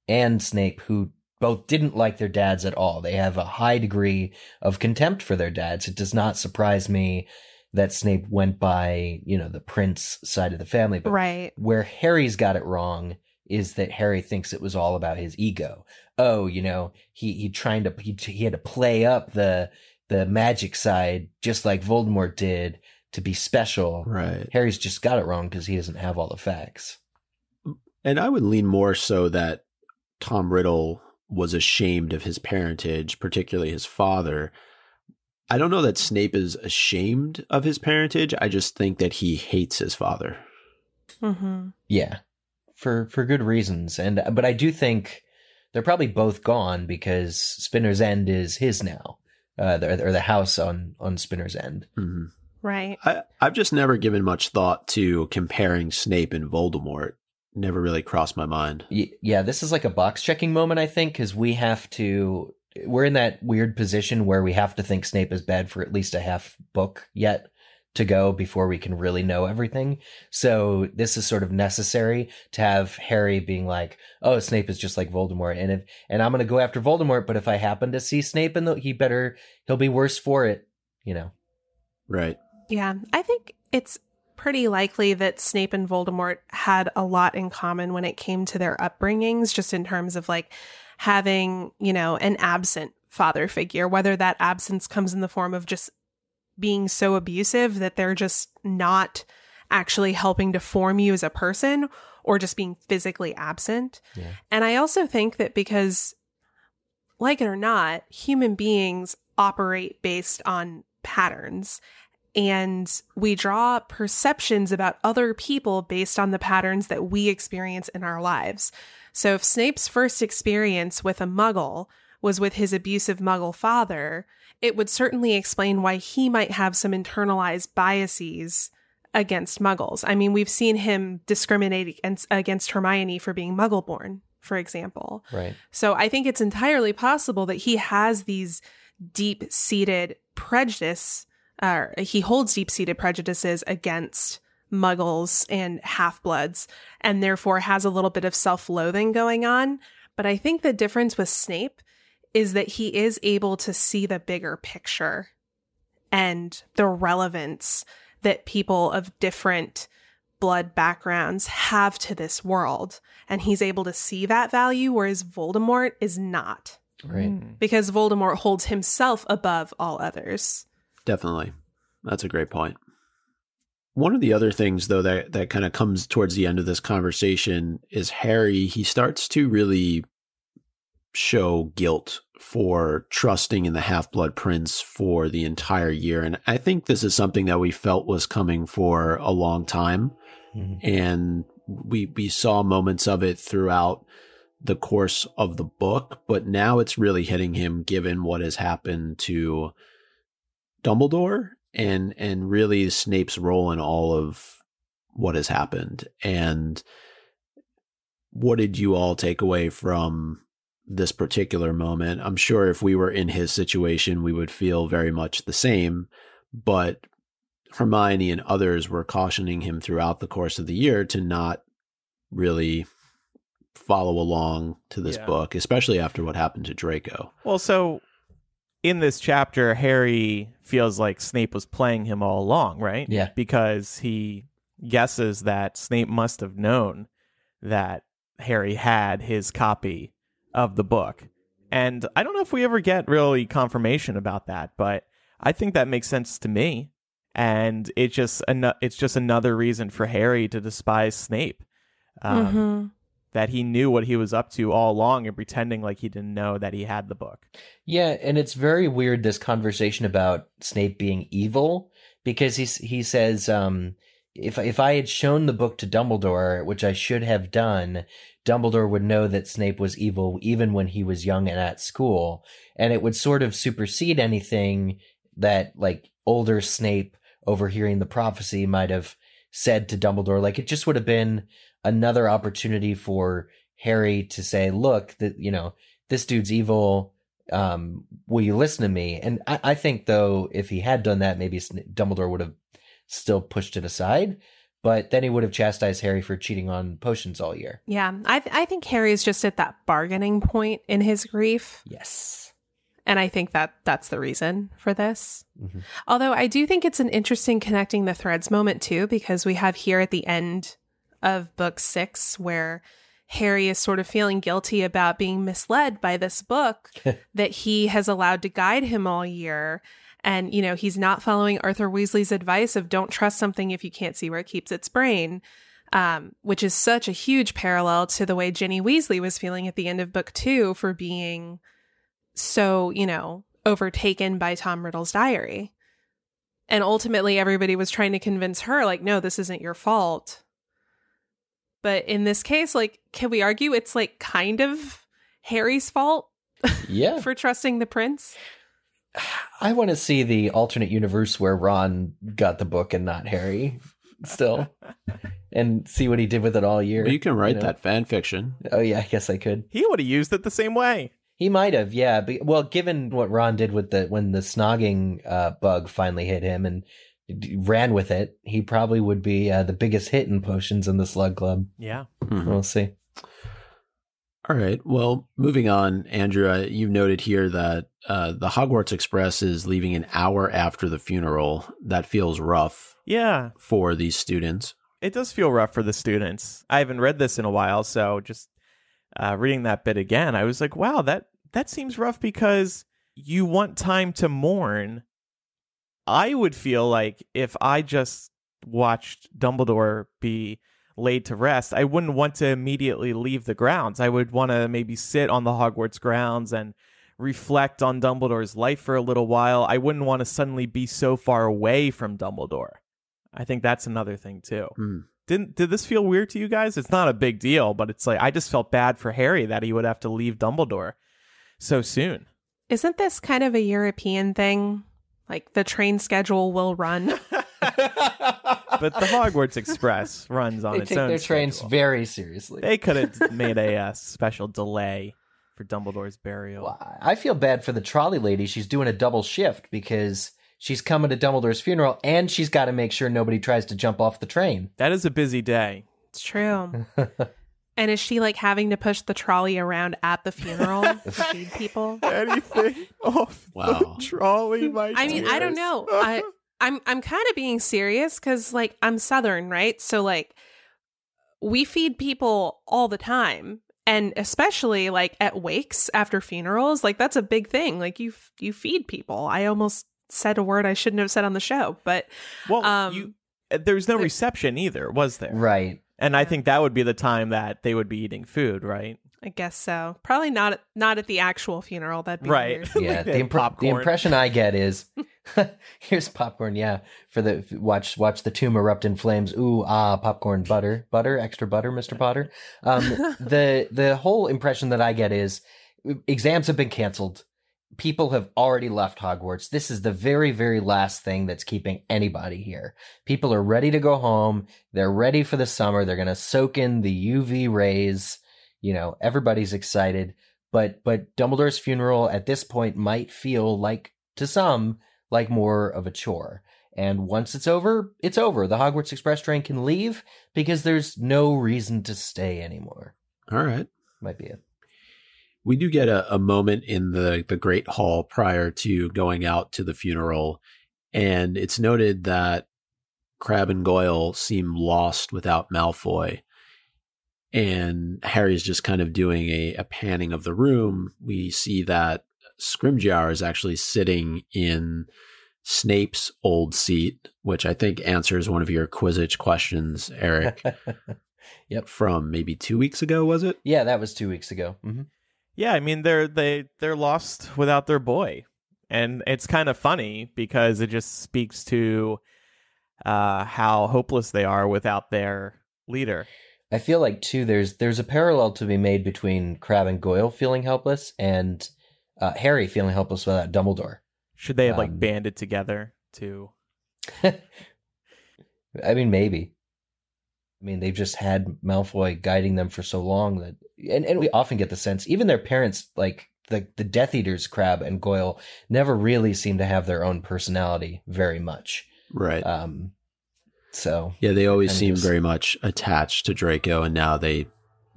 and Snape, who both didn't like their dads at all. They have a high degree of contempt for their dads. It does not surprise me that Snape went by, you know, the prince side of the family. But right. where Harry's got it wrong is that Harry thinks it was all about his ego. Oh, you know, he, he trying to, he, he had to play up the, the magic side, just like Voldemort did, to be special. Right. Harry's just got it wrong because he doesn't have all the facts. And I would lean more so that Tom Riddle was ashamed of his parentage, particularly his father. I don't know that Snape is ashamed of his parentage. I just think that he hates his father. Mm-hmm. Yeah, for for good reasons. And but I do think they're probably both gone because Spinner's End is his now. Uh, the, or the house on, on Spinner's End. Mm-hmm. Right. I, I've just never given much thought to comparing Snape and Voldemort. Never really crossed my mind. Y- yeah, this is like a box-checking moment, I think, because we have to... We're in that weird position where we have to think Snape is bad for at least a half book yet to go before we can really know everything. So this is sort of necessary to have Harry being like, oh, Snape is just like Voldemort. And if, and I'm going to go after Voldemort, but if I happen to see Snape, and he better, he'll be worse for it, you know? Right. Yeah. I think it's pretty likely that Snape and Voldemort had a lot in common when it came to their upbringings, just in terms of like having, you know, an absent father figure, whether that absence comes in the form of just being so abusive that they're just not actually helping to form you as a person, or just being physically absent. Yeah. And I also think that because, like it or not, human beings operate based on patterns, and we draw perceptions about other people based on the patterns that we experience in our lives. So if Snape's first experience with a muggle was with his abusive muggle father, it would certainly explain why he might have some internalized biases against muggles. I mean, we've seen him discriminate against Hermione for being muggle-born, for example. Right. So I think it's entirely possible that he has these deep-seated prejudice, uh, he holds deep-seated prejudices against muggles and half-bloods, and therefore has a little bit of self-loathing going on. But I think the difference with Snape is that he is able to see the bigger picture and the relevance that people of different blood backgrounds have to this world. And he's able to see that value, whereas Voldemort is not. Right. Because Voldemort holds himself above all others. Definitely. That's a great point. One of the other things, though, that, that kind of comes towards the end of this conversation is Harry. He starts to really show guilt for trusting in the Half-Blood Prince for the entire year. And I think this is something that we felt was coming for a long time. Mm-hmm. And we we saw moments of it throughout the course of the book, but now it's really hitting him given what has happened to Dumbledore and and really Snape's role in all of what has happened. And what did you all take away from this particular moment? I'm sure if we were in his situation, we would feel very much the same, but Hermione and others were cautioning him throughout the course of the year to not really follow along to this yeah. book, especially after what happened to Draco. Well, so in this chapter, Harry feels like Snape was playing him all along, right? Yeah. Because he guesses that Snape must have known that Harry had his copy of the book. And I don't know if we ever get really confirmation about that, but I think that makes sense to me. And it just an- it's just another reason for Harry to despise Snape. Um, mm-hmm. That he knew what he was up to all along and pretending like he didn't know that he had the book. Yeah, and it's very weird, this conversation about Snape being evil, because he, he says, um, if, if I had shown the book to Dumbledore, which I should have done, Dumbledore would know that Snape was evil even when he was young and at school, and it would sort of supersede anything that, like, older Snape overhearing the prophecy might have said to Dumbledore. Like, it just would have been another opportunity for Harry to say, look, that, you know, this dude's evil. Um, will you listen to me? And I, I think, though, if he had done that, maybe Dumbledore would have still pushed it aside. But then he would have chastised Harry for cheating on potions all year. Yeah, I, th- I think Harry is just at that bargaining point in his grief. Yes. And I think that that's the reason for this. Mm-hmm. Although I do think it's an interesting connecting the threads moment, too, because we have here at the end of book six where Harry is sort of feeling guilty about being misled by this book that he has allowed to guide him all year. And, you know, he's not following Arthur Weasley's advice of don't trust something if you can't see where it keeps its brain, um, which is such a huge parallel to the way Ginny Weasley was feeling at the end of book two for being so, you know, overtaken by Tom Riddle's diary. And ultimately everybody was trying to convince her, like, no, this isn't your fault. But in this case, like, can we argue it's, like, kind of Harry's fault yeah. for trusting the prince? I want to see the alternate universe where Ron got the book and not Harry still and see what he did with it all year. Well, you can write you know? that fan fiction. Oh, yeah, I guess I could. He would have used it the same way. He might have, yeah. But, well, given what Ron did with the when the snogging uh, bug finally hit him and ran with it, he probably would be uh, the biggest hit in potions in the Slug Club. Yeah. Mm-hmm. We'll see. All right. Well, moving on, Andrew, you've noted here that uh, the Hogwarts Express is leaving an hour after the funeral. That feels rough. Yeah. For these students. It does feel rough for the students. I haven't read this in a while, so just uh, reading that bit again, I was like, wow, that, that seems rough because you want time to mourn. I would feel like if I just watched Dumbledore be laid to rest, I wouldn't want to immediately leave the grounds. I would want to maybe sit on the Hogwarts grounds and reflect on Dumbledore's life for a little while. I wouldn't want to suddenly be so far away from Dumbledore. I think that's another thing, too. Mm. Didn't did this feel weird to you guys? It's not a big deal, but it's like I just felt bad for Harry that he would have to leave Dumbledore so soon. Isn't this kind of a European thing? Like the train schedule will run. But the Hogwarts Express runs on they its take own their schedule. Trains very seriously. They could have made a uh, special delay for Dumbledore's burial. Well, I feel bad for the trolley lady. She's doing a double shift because she's coming to Dumbledore's funeral and she's got to make sure nobody tries to jump off the train. That is a busy day. It's true. And is she like having to push the trolley around at the funeral to feed people? Anything off wow. the trolley, my I dears. mean, I don't know. I, I'm I'm kind of being serious because, like, I'm Southern, right? So, like, we feed people all the time, and especially like at wakes after funerals, like that's a big thing. Like you you feed people. I almost said a word I shouldn't have said on the show, but well, um, you, there's no there, reception either, was there? Right. And yeah. I think that would be the time that they would be eating food, right? I guess so. Probably not not at the actual funeral. That'd be right. Weird. Yeah. the, imp- the impression I get is. Here's popcorn, yeah. For the watch, watch the tomb erupt in flames. Ooh, ah, popcorn, butter, butter, extra butter, Mister Potter. Um, the the whole impression that I get is exams have been canceled. People have already left Hogwarts. This is the very, very last thing that's keeping anybody here. People are ready to go home. They're ready for the summer. They're gonna soak in the U V rays. You know, everybody's excited. But but Dumbledore's funeral at this point might feel like to some. Like more of a chore. And once it's over, it's over. The Hogwarts Express train can leave because there's no reason to stay anymore. All right. Might be it. We do get a, a moment in the, the Great Hall prior to going out to the funeral. And it's noted that Crabbe and Goyle seem lost without Malfoy. And Harry's just kind of doing a, a panning of the room. We see that Scrimgeour is actually sitting in Snape's old seat, which I think answers one of your Quidditch questions, Eric. Yep. From maybe two weeks ago, was it? Yeah, that was two weeks ago. Mm-hmm. Yeah, I mean, they're, they, they're lost without their boy. And it's kind of funny because it just speaks to uh, how hopeless they are without their leader. I feel like, too, there's, there's a parallel to be made between Crabbe and Goyle feeling helpless and... Uh, Harry feeling helpless without Dumbledore. Should they have um, like banded together to? I mean, maybe. I mean, they've just had Malfoy guiding them for so long that, and, and we often get the sense, even their parents, like the the Death Eaters, Crabbe and Goyle, never really seem to have their own personality very much. Right. Um. So yeah, they always seem just... very much attached to Draco, and now they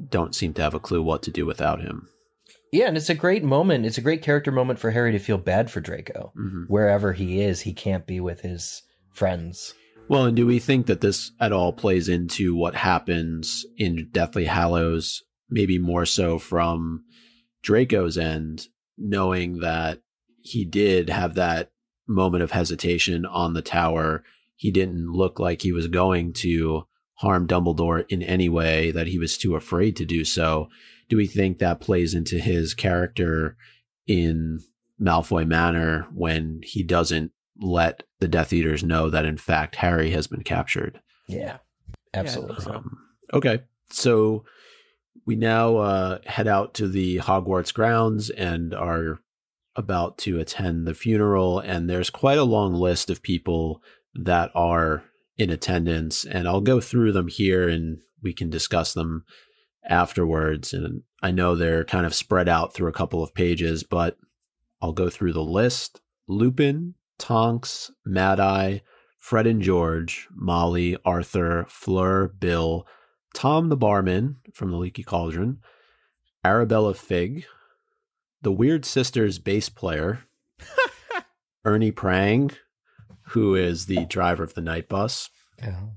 don't seem to have a clue what to do without him. Yeah, and it's a great moment. It's a great character moment for Harry to feel bad for Draco. Mm-hmm. Wherever he is, he can't be with his friends. Well, and do we think that this at all plays into what happens in Deathly Hallows, maybe more so from Draco's end, knowing that he did have that moment of hesitation on the tower. He didn't look like he was going to harm Dumbledore in any way, that he was too afraid to do so. Do we think that plays into his character in Malfoy Manor when he doesn't let the Death Eaters know that, in fact, Harry has been captured? Yeah, absolutely. Yeah, so. Um, okay, so we now uh, head out to the Hogwarts grounds and are about to attend the funeral. And there's quite a long list of people that are in attendance. And I'll go through them here and we can discuss them afterwards, and I know they're kind of spread out through a couple of pages, but I'll go through the list. Lupin, Tonks, Mad-Eye, Fred and George, Molly, Arthur, Fleur, Bill, Tom the barman from the Leaky Cauldron, Arabella Fig, the Weird Sisters bass player, Ernie Prang, who is the driver of the night bus, oh.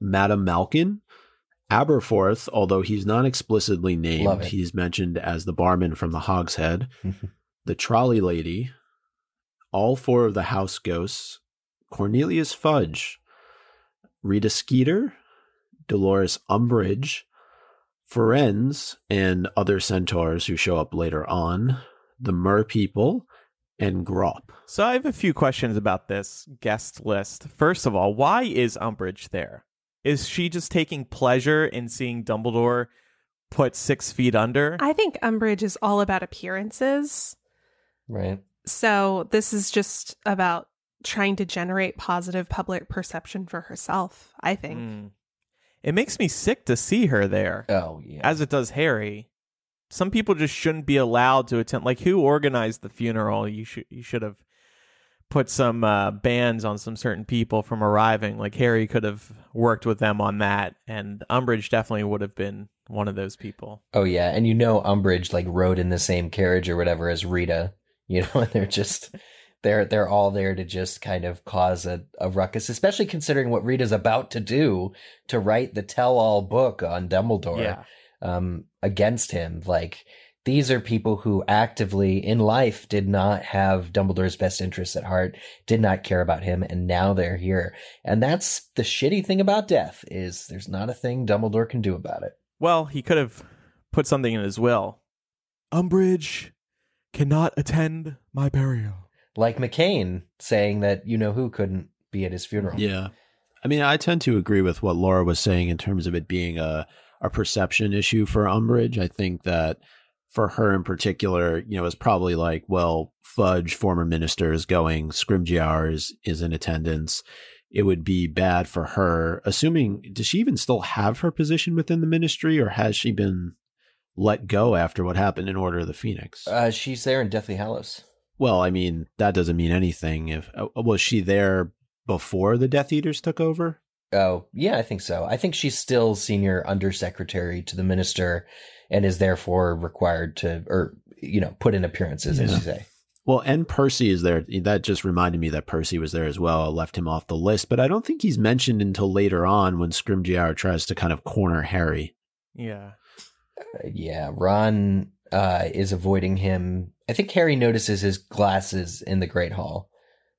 Madame Malkin, Aberforth, although he's not explicitly named, he's mentioned as the barman from the Hogshead, the trolley lady, all four of the house ghosts, Cornelius Fudge, Rita Skeeter, Dolores Umbridge, Ferenz, and other centaurs who show up later on, the Mer people, and Grop. So I have a few questions about this guest list. First of all, why is Umbridge there? Is she just taking pleasure in seeing Dumbledore put six feet under? I think Umbridge is all about appearances. Right. So this is just about trying to generate positive public perception for herself, I think. Mm. It makes me sick to see her there. Oh, yeah. As it does Harry. Some people just shouldn't be allowed to attend. Like, who organized the funeral? You should you should have put some uh, bans on some certain people from arriving. Like, Harry could have worked with them on that, and Umbridge definitely would have been one of those people. Oh, yeah, and you know Umbridge, like, rode in the same carriage or whatever as Rita, you know, and they're just... They're they're all there to just kind of cause a, a ruckus, especially considering what Rita's about to do to write the tell-all book on Dumbledore yeah. um, against him. Like, these are people who actively in life did not have Dumbledore's best interests at heart, did not care about him, and now they're here. And that's the shitty thing about death, is there's not a thing Dumbledore can do about it. Well, he could have put something in his will. Umbridge cannot attend my burial. Like McCain saying that you-know-who couldn't be at his funeral. Yeah. I mean, I tend to agree with what Laura was saying in terms of it being a, a perception issue for Umbridge. I think that for her in particular, you know, it's probably like, well, fudge, former minister is going, Scrimgeour is, is in attendance. It would be bad for her, assuming, does she even still have her position within the ministry, or has she been let go after what happened in Order of the Phoenix? Uh, she's there in Deathly Hallows. Well, I mean, that doesn't mean anything. If uh, was she there before the Death Eaters took over? Oh, yeah, I think so. I think she's still senior undersecretary to the minister and is therefore required to, or, you know, put in appearances, yeah. as you say. Well, and Percy is there. That just reminded me that Percy was there as well. I left him off the list, but I don't think he's mentioned until later on when Scrimgeour tries to kind of corner Harry. Yeah. Uh, yeah, Ron... Uh, is avoiding him. I think Harry notices his glasses in the Great Hall,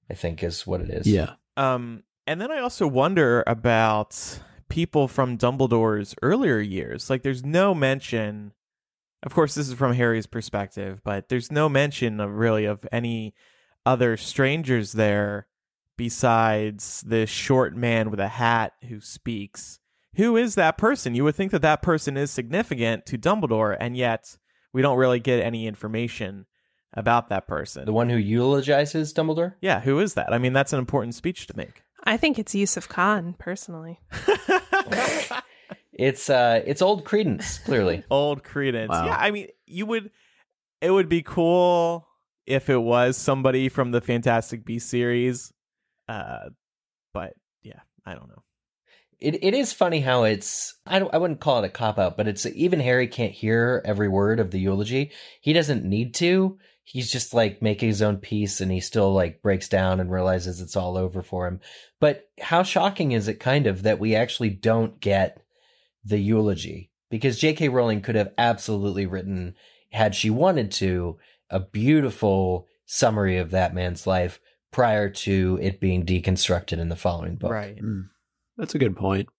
I think is what it is. Yeah. Um, and then I also wonder about people from Dumbledore's earlier years. Like, there's no mention, of course, this is from Harry's perspective, but there's no mention of really of any other strangers there besides this short man with a hat who speaks. Who is that person? You would think that that person is significant to Dumbledore, and yet... we don't really get any information about that person. The one who eulogizes Dumbledore? Yeah, who is that? I mean, that's an important speech to make. I think it's Yusuf Khan, personally. it's uh, it's old Credence, clearly. Old Credence. Wow. Yeah, I mean, you would. It would be cool if it was somebody from the Fantastic Beasts series, uh, but yeah, I don't know. It It is funny how it's, I don't I wouldn't call it a cop-out, but it's, even Harry can't hear every word of the eulogy. He doesn't need to. He's just, like, making his own peace, and he still, like, breaks down and realizes it's all over for him. But how shocking is it, kind of, that we actually don't get the eulogy? Because J K Rowling could have absolutely written, had she wanted to, a beautiful summary of that man's life prior to it being deconstructed in the following book. Right. Mm. That's a good point.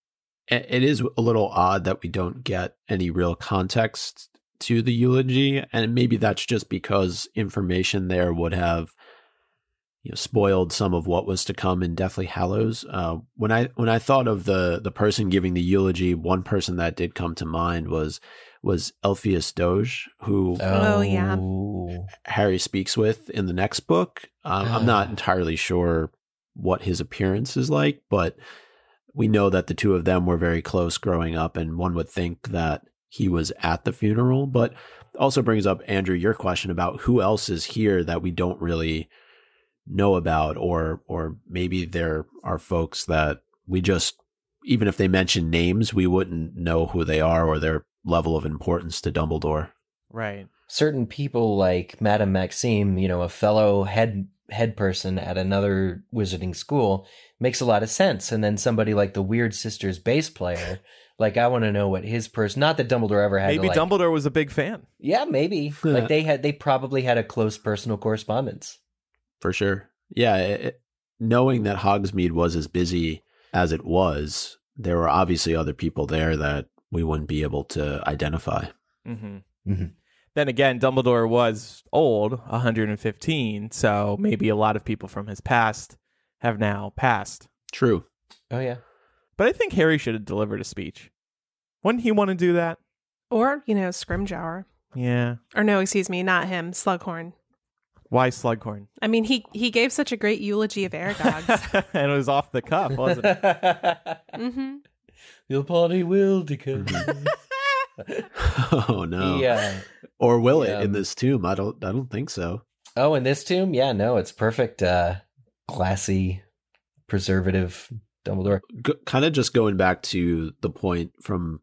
It is a little odd that we don't get any real context to the eulogy, and maybe that's just because information there would have, you know, spoiled some of what was to come in Deathly Hallows. Uh, when I when I thought of the the person giving the eulogy, one person that did come to mind was was Elpheus Doge, who oh yeah Harry speaks with in the next book. Um, I'm not entirely sure what his appearance is like, but we know that the two of them were very close growing up, and one would think that he was at the funeral. But also brings up, Andrew, your question about who else is here that we don't really know about, or or maybe there are folks that we just, even if they mention names, we wouldn't know who they are or their level of importance to Dumbledore. Right. Certain people like Madame Maxime, you know, a fellow head head person at another wizarding school, makes a lot of sense. And then somebody like the Weird Sisters bass player, like, I want to know what his person, not that Dumbledore ever had. Maybe to, like, Dumbledore was a big fan. Yeah, maybe. Like, they had, they probably had a close personal correspondence. For sure. Yeah. It, knowing that Hogsmeade was as busy as it was, there were obviously other people there that we wouldn't be able to identify. Mm-hmm. Mm-hmm. Then again, Dumbledore was old, one hundred fifteen, so maybe a lot of people from his past have now passed. True. Oh, yeah. But I think Harry should have delivered a speech. Wouldn't he want to do that? Or, you know, Scrimgeour. Yeah. Or no, excuse me, not him, Slughorn. Why Slughorn? I mean, he, he gave such a great eulogy of Aragog's. And it was off the cuff, wasn't it? Mm-hmm. Your party will decay. Oh, no. Yeah. Or will yeah. it in this tomb? I don't I don't think so. Oh, in this tomb? Yeah, no, it's perfect. Uh, classy, preservative Dumbledore. G- kind of just going back to the point from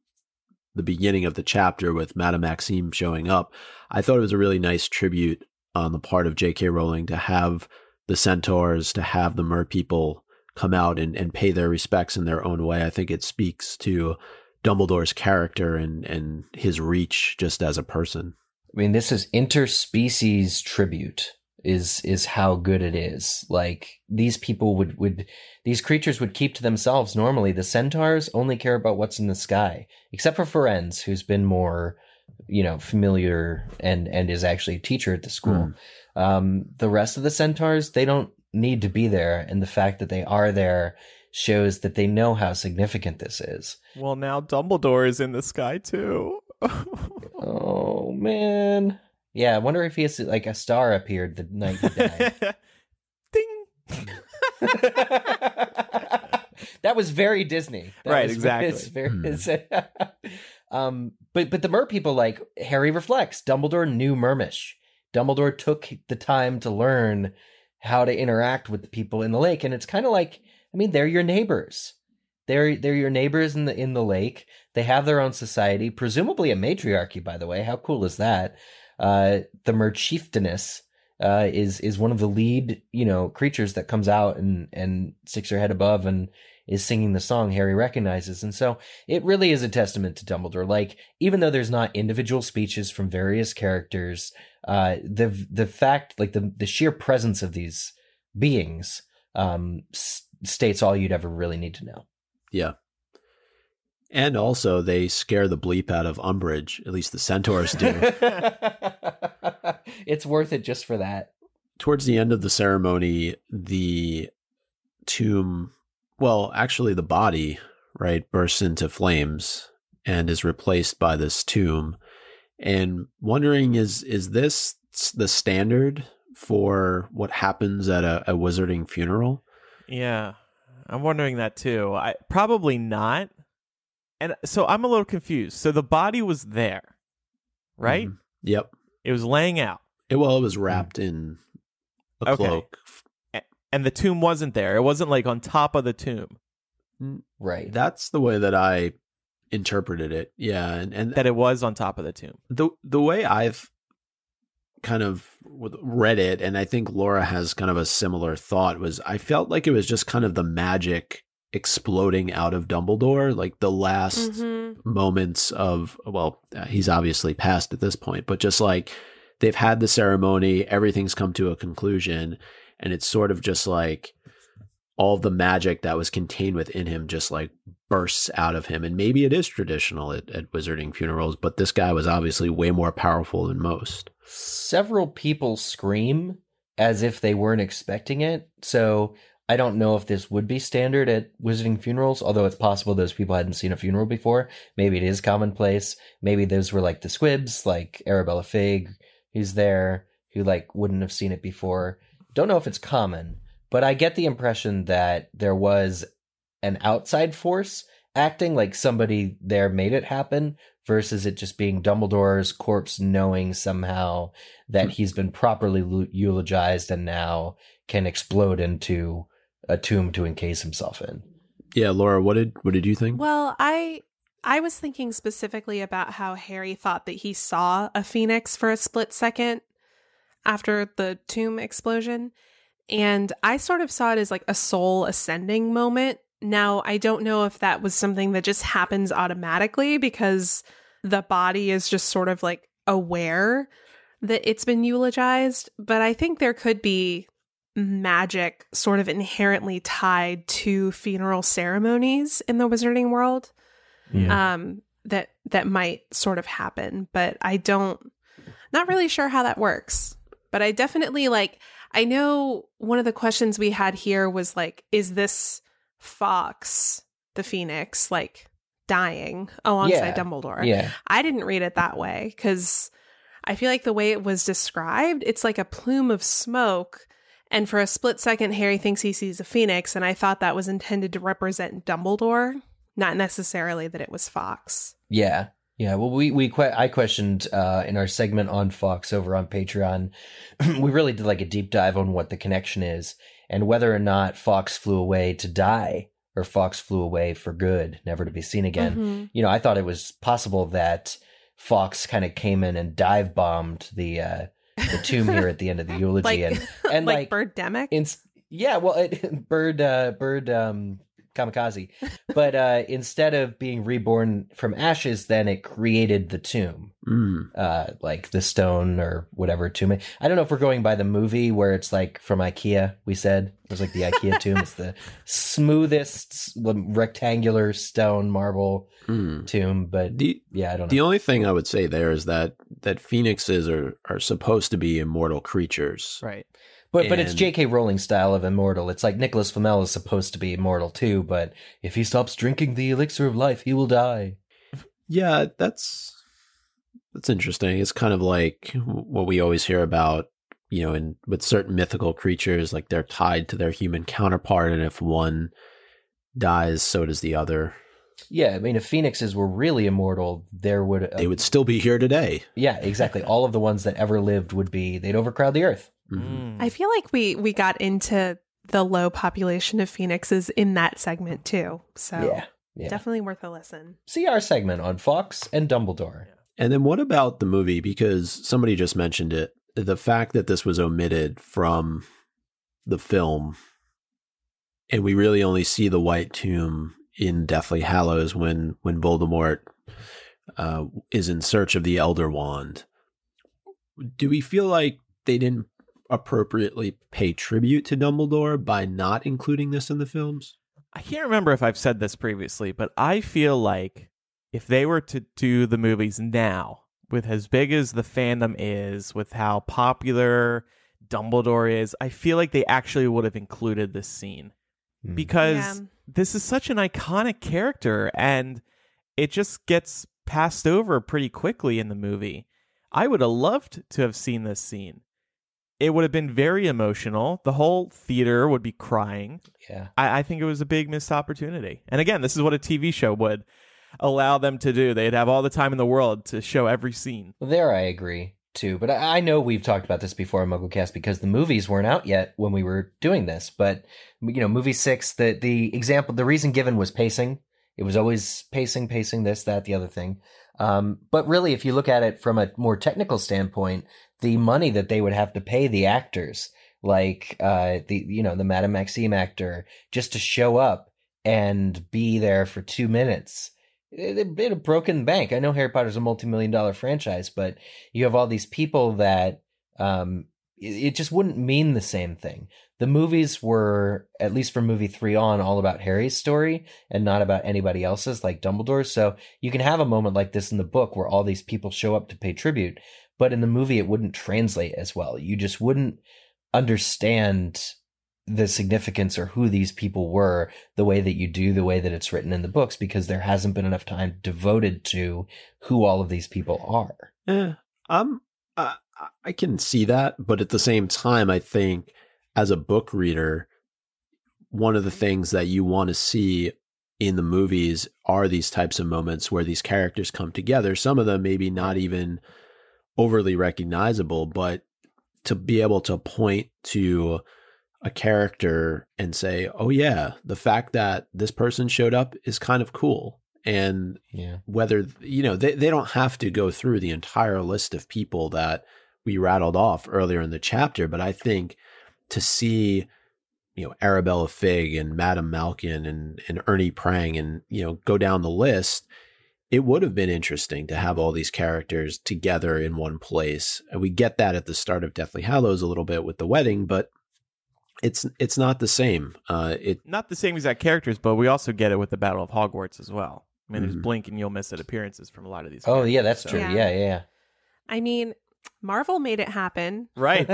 the beginning of the chapter with Madame Maxime showing up, I thought it was a really nice tribute on the part of J K Rowling to have the centaurs, to have the merpeople come out and, and pay their respects in their own way. I think it speaks to Dumbledore's character and, and his reach just as a person. I mean, this is interspecies tribute is is how good it is. Like, these people would, would these creatures would keep to themselves normally. The centaurs only care about what's in the sky, except for Ferenz, who's been more, you know, familiar and, and is actually a teacher at the school. Mm. Um, the rest of the centaurs, they don't need to be there. And the fact that they are there shows that they know how significant this is. Well, now Dumbledore is in the sky, too. Oh, man. Yeah, I wonder if he has, like, a star appeared the night he died. Ding! That was very Disney. That right, was, exactly. It's very, mm. it's, um, but, but the merpeople, like, Harry reflects. Dumbledore knew Mirmish. Dumbledore took the time to learn how to interact with the people in the lake. And it's kind of like, I mean, they're your neighbors. They're they're your neighbors in the in the lake. They have their own society, presumably a matriarchy, by the way. How cool is that? Uh, the Merchieftainess uh, is is one of the lead, you know, creatures that comes out and, and sticks her head above and is singing the song Harry recognizes. And so it really is a testament to Dumbledore. Like, even though there's not individual speeches from various characters, uh, the the fact, like the the sheer presence of these beings um, s- states all you'd ever really need to know. Yeah. And also, they scare the bleep out of Umbridge. At least the centaurs do. It's worth it just for that. Towards the end of the ceremony, the tomb, well, actually the body, right, bursts into flames and is replaced by this tomb. And wondering, is is this the standard for what happens at a, a wizarding funeral? Yeah, I'm wondering that too. I probably not. And so I'm a little confused. So the body was there, right? Mm, yep. It was laying out. It, well, it was wrapped in a okay. cloak. And the tomb wasn't there. It wasn't like on top of the tomb. Right. That's the way that I interpreted it. Yeah. And, and that it was on top of the tomb. The, the way I've kind of read it, and I think Laura has kind of a similar thought, was I felt like it was just kind of the magic exploding out of Dumbledore, like the last mm-hmm. moments of, well, he's obviously passed at this point, but just like they've had the ceremony, everything's come to a conclusion, and it's sort of just like all the magic that was contained within him just like bursts out of him. And maybe it is traditional at, at wizarding funerals, but this guy was obviously way more powerful than most. Several people scream as if they weren't expecting it, so I don't know if this would be standard at wizarding funerals, although it's possible those people hadn't seen a funeral before. Maybe it is commonplace. Maybe those were like the squibs, like Arabella Figg, who's there, who like wouldn't have seen it before. Don't know if it's common, but I get the impression that there was an outside force acting, like somebody there made it happen, versus it just being Dumbledore's corpse knowing somehow that he's been properly eulogized and now can explode into a tomb to encase himself in. Yeah, Laura, what did what did you think? Well, I I was thinking specifically about how Harry thought that he saw a phoenix for a split second after the tomb explosion, and I sort of saw it as like a soul ascending moment. Now, I don't know if that was something that just happens automatically because the body is just sort of like aware that it's been eulogized, but I think there could be magic sort of inherently tied to funeral ceremonies in the wizarding world, yeah. um, that that might sort of happen. But I don't, not really sure how that works. But I definitely like, I know one of the questions we had here was like, is this fox the Phoenix, like, dying alongside yeah. Dumbledore. Yeah. I didn't read it that way, because I feel like the way it was described, it's like a plume of smoke, and for a split second, Harry thinks he sees a phoenix, and I thought that was intended to represent Dumbledore, not necessarily that it was Fox. Yeah. Yeah, well, we we que- I questioned uh, in our segment on Fox over on Patreon, we really did like a deep dive on what the connection is and whether or not Fox flew away to die or Fox flew away for good, never to be seen again. Mm-hmm. You know, I thought it was possible that Fox kind of came in and dive bombed the uh, the tomb here at the end of the eulogy, like, and and like, like Birdemic. In- yeah, well, it, bird uh, bird. Um, kamikaze. But uh, instead of being reborn from ashes, then it created the tomb, mm. uh, like the stone or whatever tomb. I don't know if we're going by the movie where it's like from Ikea, we said. It was like the Ikea tomb. It's the smoothest rectangular stone marble mm. tomb. But the, yeah, I don't know. The only thing I would say there is that that phoenixes are, are supposed to be immortal creatures. Right. But and, but it's J K. Rowling style of immortal. It's like Nicholas Flamel is supposed to be immortal too, but if he stops drinking the elixir of life, he will die. Yeah, that's that's interesting. It's kind of like what we always hear about, you know, in with certain mythical creatures, like they're tied to their human counterpart, and if one dies, so does the other. Yeah, I mean, if phoenixes were really immortal, there would uh, they would still be here today. Yeah, exactly. All of the ones that ever lived would be they'd overcrowd the earth. Mm-hmm. I feel like we we got into the low population of phoenixes in that segment too. So yeah, yeah. Definitely worth a listen. See our segment on Fox and Dumbledore. And then what about the movie? Because somebody just mentioned it. The fact that this was omitted from the film, and we really only see the White Tomb in Deathly Hallows when when Voldemort uh, is in search of the Elder Wand. Do we feel like they didn't appropriately pay tribute to Dumbledore by not including this in the films? I can't remember if I've said this previously, but I feel like if they were to do the movies now, with as big as the fandom is, with how popular Dumbledore is, I feel like they actually would have included this scene. Mm. Because yeah. This is such an iconic character, and it just gets passed over pretty quickly in the movie. I would have loved to have seen this scene. It would have been very emotional. The whole theater would be crying. Yeah, I, I think it was a big missed opportunity. And again, this is what a T V show would allow them to do. They'd have all the time in the world to show every scene. Well, there I agree, too. But I, I know we've talked about this before on MuggleCast because the movies weren't out yet when we were doing this. But, you know, movie six, the, the example, the reason given was pacing. It was always pacing, pacing, this, that, the other thing. Um, but really, if you look at it from a more technical standpoint, the money that they would have to pay the actors, like uh, the you know the Madame Maxime actor, just to show up and be there for two minutes, it, it, it a broken bank. I know Harry Potter's a multi-million dollar franchise, but you have all these people that um, it, it just wouldn't mean the same thing. The movies were, at least from movie three on, all about Harry's story and not about anybody else's, like Dumbledore's. So you can have a moment like this in the book where all these people show up to pay tribute, but in the movie it wouldn't translate as well. You just wouldn't understand the significance or who these people were the way that you do, the way that it's written in the books, because there hasn't been enough time devoted to who all of these people are. Yeah, um, I, I can see that, but at the same time, I think as a book reader, one of the things that you want to see in the movies are these types of moments where these characters come together. Some of them maybe not even overly recognizable, but to be able to point to a character and say, oh yeah, the fact that this person showed up is kind of cool. And yeah. whether, you know, they, they don't have to go through the entire list of people that we rattled off earlier in the chapter, but I think to see, you know, Arabella Figg and Madame Malkin and, and Ernie Prang and, you know, go down the list, it would have been interesting to have all these characters together in one place. And we get that at the start of Deathly Hallows a little bit with the wedding, but it's it's not the same. Uh, it Not the same exact characters, but we also get it with the Battle of Hogwarts as well. I mean, mm-hmm. there's blink and you'll miss it appearances from a lot of these characters. Oh, yeah, that's so true. Yeah, yeah, yeah. I mean, Marvel made it happen. Right.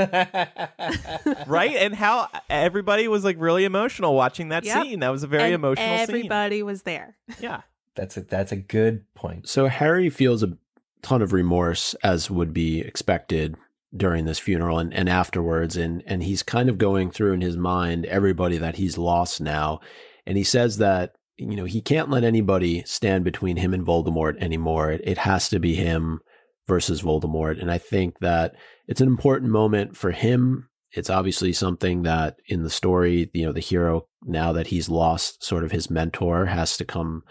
Right. And how everybody was like really emotional watching that yep. scene. That was a very and emotional everybody scene. Everybody was there. Yeah. That's a, that's a good point. So Harry feels a ton of remorse, as would be expected during this funeral and, and afterwards. And, and he's kind of going through in his mind everybody that he's lost now. And he says that, you know, he can't let anybody stand between him and Voldemort anymore. It, it has to be him versus Voldemort. And I think that it's an important moment for him. It's obviously something that in the story, you know, the hero, now that he's lost sort of his mentor, has to come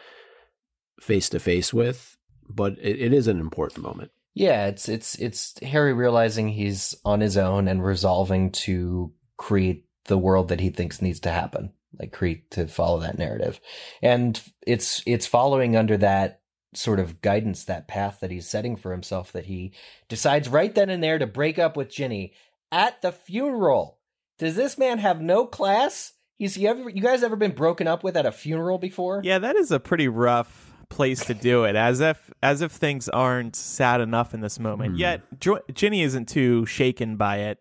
face to face with, but it, it is an important moment. Yeah, it's, it's, it's Harry realizing he's on his own and resolving to create the world that he thinks needs to happen, like create to follow that narrative. And it's, it's following under that sort of guidance, that path that he's setting for himself, that he decides right then and there to break up with Ginny at the funeral. Does this man have no class? He's, you, ever, you guys ever been broken up with at a funeral before? Yeah, that is a pretty rough place to do it, as if as if things aren't sad enough in this moment. Mm. Yet, jo- Ginny isn't too shaken by it,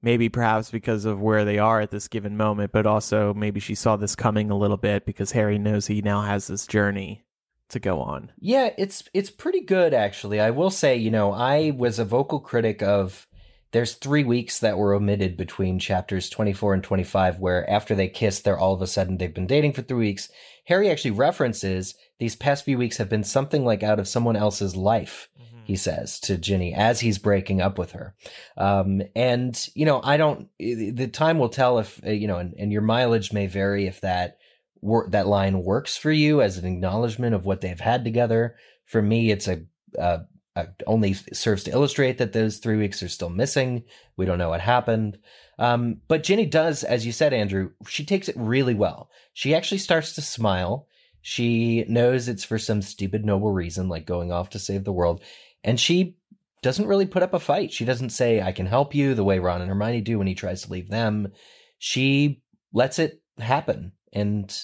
maybe perhaps because of where they are at this given moment, but also maybe she saw this coming a little bit because Harry knows he now has this journey to go on. Yeah, it's it's pretty good, actually. I will say, you know, I was a vocal critic of, there's three weeks that were omitted between chapters twenty-four and twenty-five, where after they kiss, they're all of a sudden, they've been dating for three weeks. Harry actually references these past few weeks have been something like out of someone else's life, mm-hmm. he says to Ginny as he's breaking up with her. Um, and, you know, I don't, the time will tell if, you know, and, and your mileage may vary if that Wor- that line works for you as an acknowledgement of what they've had together. For me, it's a, uh, a only serves to illustrate that those three weeks are still missing. We don't know what happened. Um, but Ginny does, as you said, Andrew, she takes it really well. She actually starts to smile. She knows it's for some stupid noble reason, like going off to save the world. And she doesn't really put up a fight. She doesn't say, I can help you, the way Ron and Hermione do when he tries to leave them. She lets it happen. And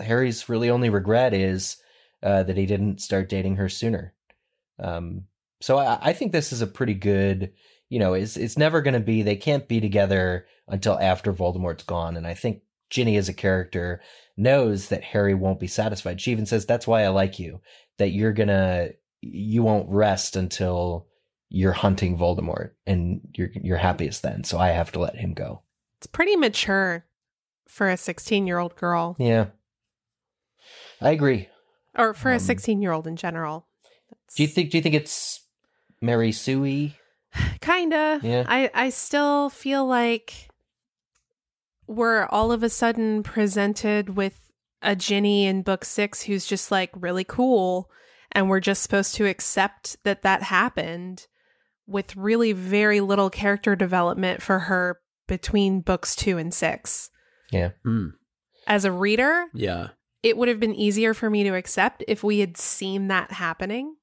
Harry's really only regret is uh, that he didn't start dating her sooner. Um, so I, I think this is a pretty good, you know, it's, it's never going to be, they can't be together until after Voldemort's gone. And I think Ginny as a character knows that Harry won't be satisfied. She even says, that's why I like you, that you're going to, you won't rest until you're hunting Voldemort and you're, you're happiest then. So I have to let him go. It's pretty mature for a sixteen-year-old girl. Yeah. I agree. Or for um, a sixteen-year-old in general. That's... Do you think do you think it's Mary Suey? Kinda. Yeah. I, I still feel like we're all of a sudden presented with a Ginny in book six who's just like really cool, and we're just supposed to accept that that happened with really very little character development for her between books two and six. Yeah. Mm. As a reader, yeah, it would have been easier for me to accept if we had seen that happening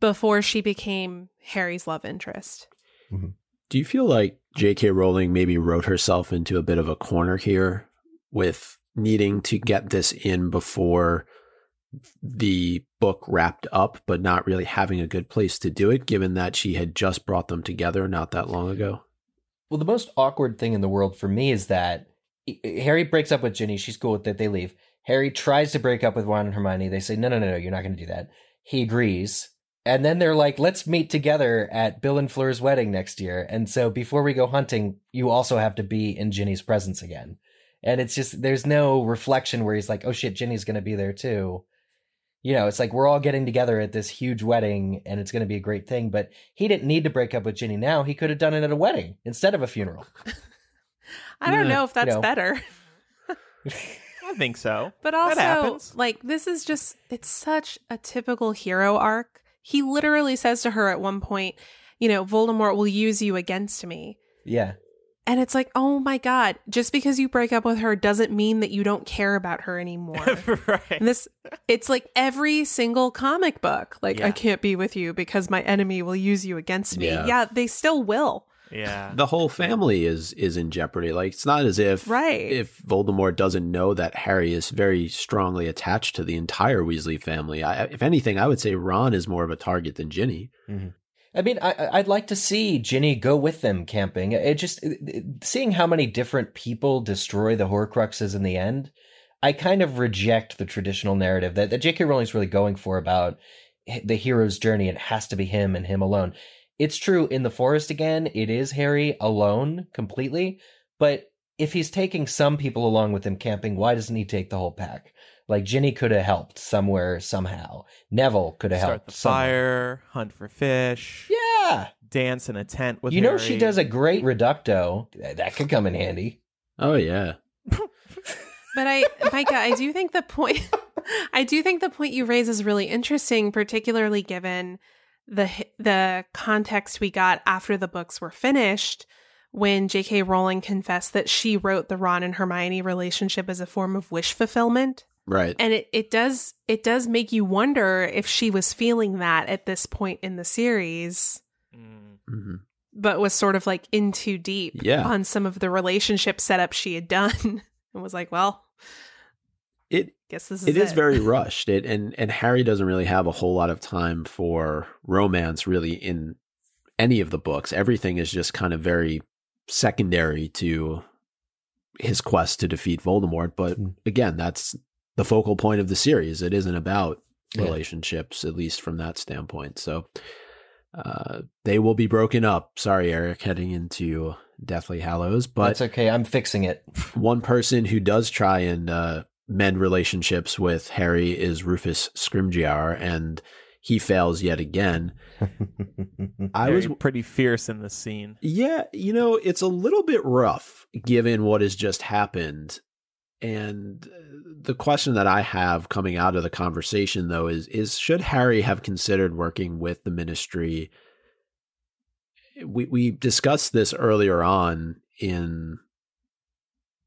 before she became Harry's love interest. Mm-hmm. Do you feel like J K Rowling maybe wrote herself into a bit of a corner here with needing to get this in before the book wrapped up, but not really having a good place to do it, given that she had just brought them together not that long ago? Well, the most awkward thing in the world for me is that Harry breaks up with Ginny. She's cool with it. They leave. Harry tries to break up with Ron and Hermione. They say, no, no, no, no, you're not going to do that. He agrees. And then they're like, let's meet together at Bill and Fleur's wedding next year. And so before we go hunting, you also have to be in Ginny's presence again. And it's just, there's no reflection where he's like, oh shit, Ginny's going to be there too. You know, it's like, we're all getting together at this huge wedding and it's going to be a great thing. But he didn't need to break up with Ginny now. He could have done it at a wedding instead of a funeral. I don't yeah, know if that's you know. better. I think so. But also, like, this is just, it's such a typical hero arc. He literally says to her at one point, you know, Voldemort will use you against me. Yeah. And it's like, oh my God, just because you break up with her doesn't mean that you don't care about her anymore. Right. And this, it's like every single comic book. Like, yeah. I can't be with you because my enemy will use you against me. Yeah, yeah, they still will. Yeah, the whole family is is in jeopardy. Like, it's not as if right. if Voldemort doesn't know that Harry is very strongly attached to the entire Weasley family. I, if anything, I would say Ron is more of a target than Ginny. Mm-hmm. I mean, I, I'd like to see Ginny go with them camping. It just it, seeing how many different people destroy the Horcruxes in the end, I kind of reject the traditional narrative that, that J K. Rowling's really going for about the hero's journey. It has to be him and him alone. It's true, in the forest again, it is Harry alone completely, but if he's taking some people along with him camping, why doesn't he take the whole pack? Like, Ginny could have helped somewhere, somehow. Neville could have helped. Start the fire, somehow. Hunt for fish. Yeah. Dance in a tent with you Harry. You know she does a great reducto. That could come in handy. Oh, yeah. But I, Micah, I do think the point, I do think the point you raise is really interesting, particularly given the the context we got after the books were finished, when J K. Rowling confessed that she wrote the Ron and Hermione relationship as a form of wish fulfillment. Right. And it, it does it does make you wonder if she was feeling that at this point in the series, mm-hmm. but was sort of like in too deep yeah. on some of the relationship setup she had done and was like, well, it guess this is it. It is very rushed. It and, and Harry doesn't really have a whole lot of time for romance really in any of the books. Everything is just kind of very secondary to his quest to defeat Voldemort. But again, that's the focal point of the series. It isn't about relationships, yeah. at least from that standpoint. So uh, they will be broken up. Sorry, Eric, heading into Deathly Hallows. But that's okay. I'm fixing it. One person who does try and uh, mend relationships with Harry is Rufus Scrimgeour, and he fails yet again. I Very was pretty fierce in this scene. Yeah, you know, it's a little bit rough given what has just happened. And the question that I have coming out of the conversation, though, is, is should Harry have considered working with the Ministry? We we discussed this earlier on in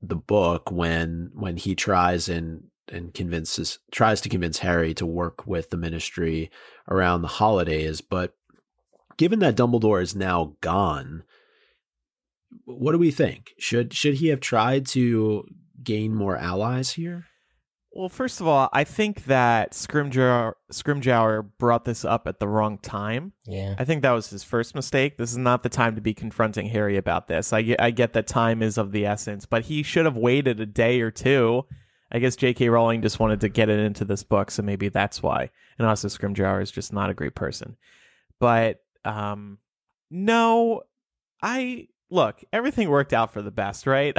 the book when when he tries and and convinces tries to convince Harry to work with the Ministry around the holidays. But given that Dumbledore is now gone, what do we think? Should should he have tried to gain more allies here? Well, first of all, I think that Scrimgeour, Scrimgeour brought this up at the wrong time. Yeah, I think that was his first mistake. This is not the time to be confronting Harry about this. I get, I get that time is of the essence, but he should have waited a day or two. I guess J K. Rowling just wanted to get it into this book, so maybe that's why. And also, Scrimgeour is just not a great person. But um, no, I look, everything worked out for the best, right?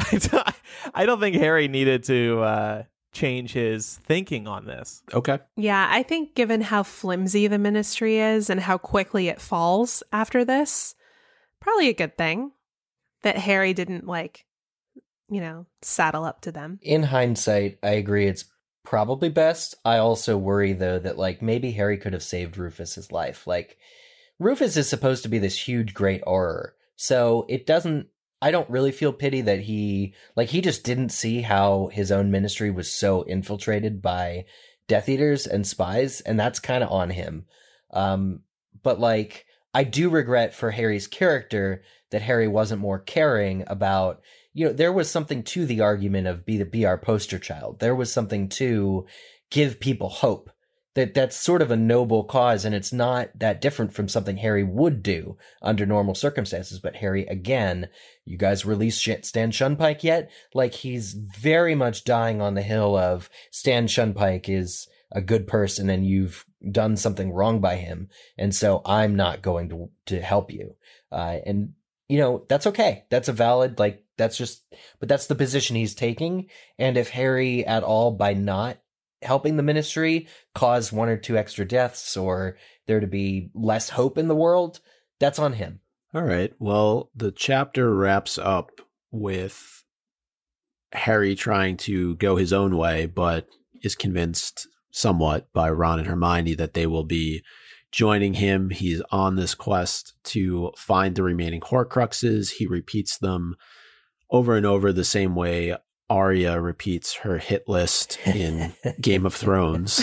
I don't think Harry needed to uh, change his thinking on this. Okay. Yeah, I think given how flimsy the Ministry is and how quickly it falls after this, probably a good thing that Harry didn't like. you know, saddle up to them. In hindsight, I agree it's probably best. I also worry, though, that, like, maybe Harry could have saved Rufus's life. Like, Rufus is supposed to be this huge, great horror. So it doesn't, I don't really feel pity that he, like, he just didn't see how his own ministry was so infiltrated by Death Eaters and spies, and that's kind of on him. Um, but, like, I do regret for Harry's character that Harry wasn't more caring about. You know, there was something to the argument of be the be our poster child. There was something to give people hope. That that's sort of a noble cause, and it's not that different from something Harry would do under normal circumstances. But Harry, again, you guys release Stan Shunpike yet? Like, he's very much dying on the hill of Stan Shunpike is a good person, and you've done something wrong by him, and so I'm not going to to help you. Uh, and you know, that's okay. That's a valid like. That's just, but that's the position he's taking. And if Harry at all, by not helping the ministry, caused one or two extra deaths or there to be less hope in the world, that's on him. All right. Well, the chapter wraps up with Harry trying to go his own way, but is convinced somewhat by Ron and Hermione that they will be joining him. He's on this quest to find the remaining Horcruxes. He repeats them over and over the same way Arya repeats her hit list in Game of Thrones.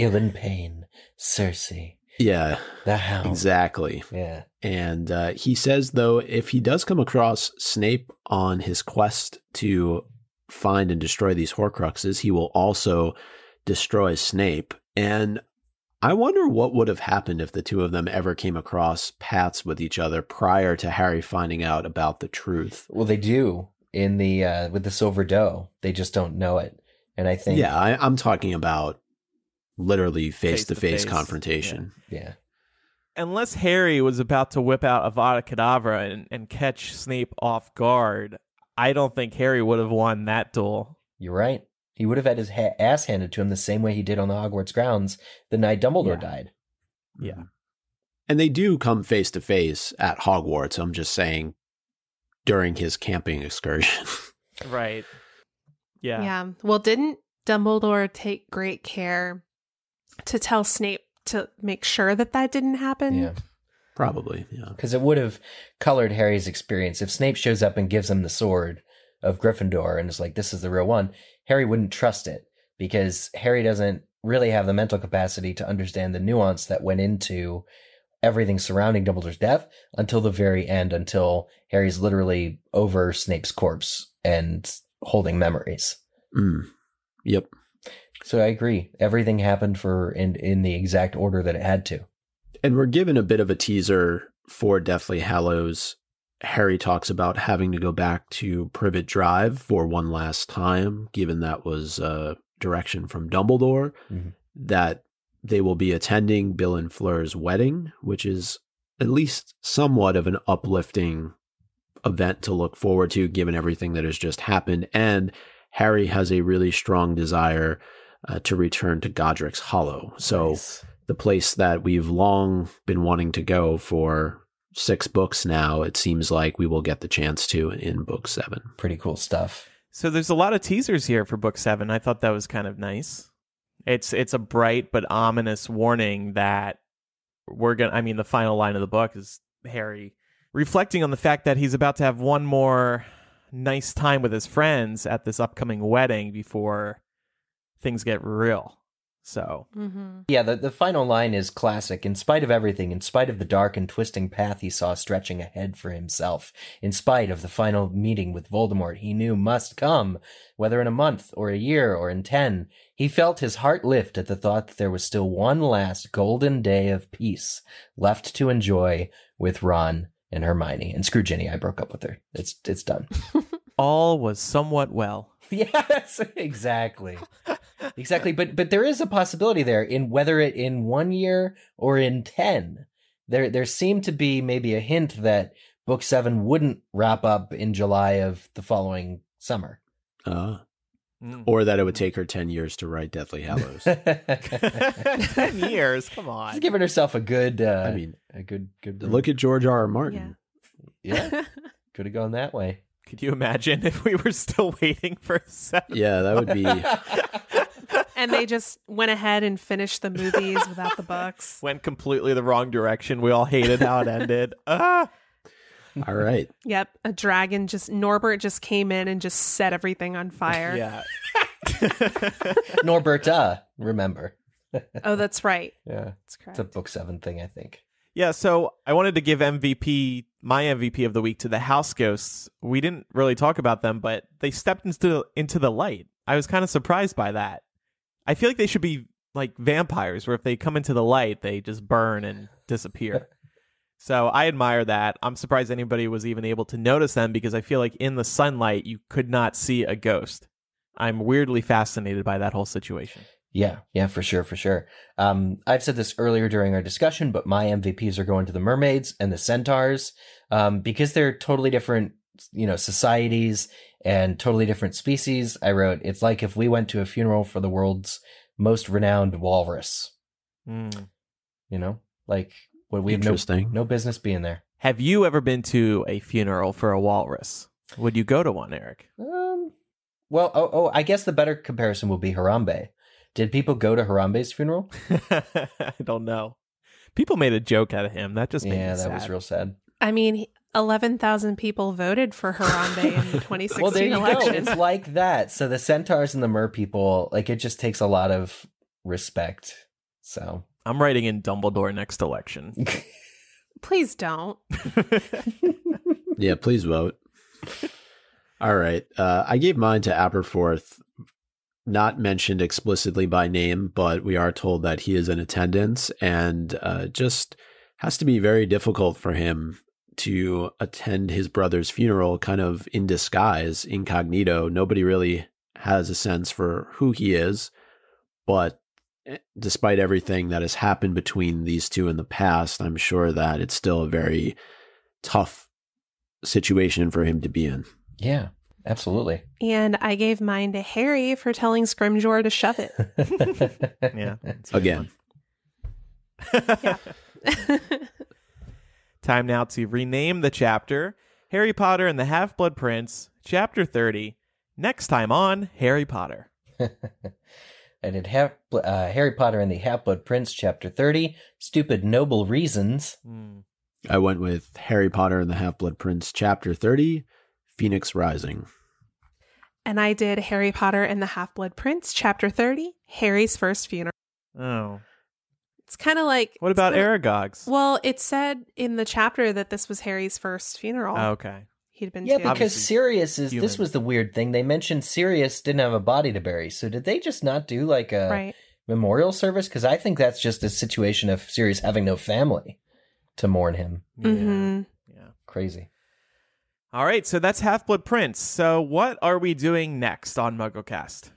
Ilyn Payne, Cersei. Yeah. The Hound. Exactly. Yeah. And uh, he says, though, if he does come across Snape on his quest to find and destroy these Horcruxes, he will also destroy Snape. And I wonder what would have happened if the two of them ever came across paths with each other prior to Harry finding out about the truth. Well, they do in the uh, with the Silver Doe. They just don't know it. And I think yeah, I, I'm talking about literally face to face confrontation. Yeah. yeah. Unless Harry was about to whip out Avada Kedavra and, and catch Snape off guard, I don't think Harry would have won that duel. You're right. He would have had his ha- ass handed to him the same way he did on the Hogwarts grounds the night Dumbledore yeah. died. Yeah. And they do come face to face at Hogwarts. I'm just saying during his camping excursion. Right. Yeah. Yeah. Well, didn't Dumbledore take great care to tell Snape to make sure that that didn't happen? Yeah. Probably. Yeah. Because it would have colored Harry's experience. If Snape shows up and gives him the sword of Gryffindor and is like, this is the real one, Harry wouldn't trust it because Harry doesn't really have the mental capacity to understand the nuance that went into everything surrounding Dumbledore's death until the very end, until Harry's literally over Snape's corpse and holding memories. Mm. Yep. So I agree. Everything happened for in, in the exact order that it had to. And we're given a bit of a teaser for Deathly Hallows. Harry talks about having to go back to Privet Drive for one last time, given that was a direction from Dumbledore, mm-hmm. that they will be attending Bill and Fleur's wedding, which is at least somewhat of an uplifting event to look forward to, given everything that has just happened. And Harry has a really strong desire uh, to return to Godric's Hollow. So nice. The place that we've long been wanting to go for six books now, it seems like we will get the chance to in book seven. Pretty cool stuff. So there's a lot of teasers here for book seven. I thought that was kind of nice. It's it's a bright but ominous warning that we're going to, I mean, the final line of the book is Harry reflecting on the fact that he's about to have one more nice time with his friends at this upcoming wedding before things get real. So, mm-hmm. yeah, the, the final line is classic. In spite of everything, in spite of the dark and twisting path he saw stretching ahead for himself, in spite of the final meeting with Voldemort he knew must come, whether in a month or a year or in ten, he felt his heart lift at the thought that there was still one last golden day of peace left to enjoy with Ron and Hermione. And screw Ginny, I broke up with her. It's, it's done. All was somewhat well. Yes, exactly. Exactly. But but there is a possibility there, in whether it in one year or in ten. There there seemed to be maybe a hint that book seven wouldn't wrap up in July of the following summer. Uh, mm. Or that it would take her ten years to write Deathly Hallows. ten years? Come on. She's giving herself a good uh, I mean a good good look at George R. R. Martin. Yeah. yeah. Could have gone that way. Could you imagine if we were still waiting for seven? Yeah, that would be And they just went ahead and finished the movies without the books. Went completely the wrong direction. We all hated how it ended. Ah! All right. Yep. A dragon just, Norbert just came in and just set everything on fire. Yeah. Norberta, remember. Oh, that's right. Yeah. That's correct. It's a book seven thing, I think. Yeah. So I wanted to give M V P, my M V P of the week, to the house ghosts. We didn't really talk about them, but they stepped into, into the light. I was kind of surprised by that. I feel like they should be like vampires, where if they come into the light, they just burn and disappear. So I admire that. I'm surprised anybody was even able to notice them, because I feel like in the sunlight, you could not see a ghost. I'm weirdly fascinated by that whole situation. Yeah, yeah, for sure, for sure. Um, I've said this earlier during our discussion, but my M V Ps are going to the mermaids and the centaurs, um, because they're totally different, you know, societies and totally different species. I wrote, it's like if we went to a funeral for the world's most renowned walrus. Mm. You know, like what we have no, no business being there. Have you ever been to a funeral for a walrus? Would you go to one, Eric? Um, well, oh, oh, I guess the better comparison will be Harambe. Did people go to Harambe's funeral? I don't know. People made a joke out of him. That just made yeah, me sad. Yeah, that was real sad. I mean, he- eleven thousand people voted for Harambe in the twenty sixteen well, there you election. Go. It's like that. So the centaurs and the mer people, like, it just takes a lot of respect. So I'm writing in Dumbledore next election. Please don't. Yeah, please vote. All right. Uh, I gave mine to Aberforth not mentioned explicitly by name, but we are told that he is in attendance, and uh, just has to be very difficult for him to attend his brother's funeral kind of in disguise, incognito. Nobody really has a sense for who he is, but despite everything that has happened between these two in the past, I'm sure that it's still a very tough situation for him to be in. Yeah, absolutely. And I gave mine to Harry for telling Scrimgeour to shove it. Yeah. Again. Yeah. Time now to rename the chapter Harry Potter and the Half-Blood Prince, Chapter thirty. Next time on Harry Potter. And in Half, uh, Harry Potter and the Half-Blood Prince, Chapter thirty, Stupid Noble Reasons. Mm. I went with Harry Potter and the Half-Blood Prince, Chapter thirty, Phoenix Rising. And I did Harry Potter and the Half-Blood Prince, Chapter thirty, Harry's First Funeral. Oh. It's kind of like... What about kinda, Aragog's? Well, it said in the chapter that this was Harry's first funeral. Oh, okay. He'd been yeah, too. Because Sirius is... Human. This was the weird thing. They mentioned Sirius didn't have a body to bury. So did they just not do like a right. memorial service? Because I think that's just a situation of Sirius having no family to mourn him. Mm-hmm. Yeah. Crazy. All right. So that's Half-Blood Prince. So what are we doing next on MuggleCast?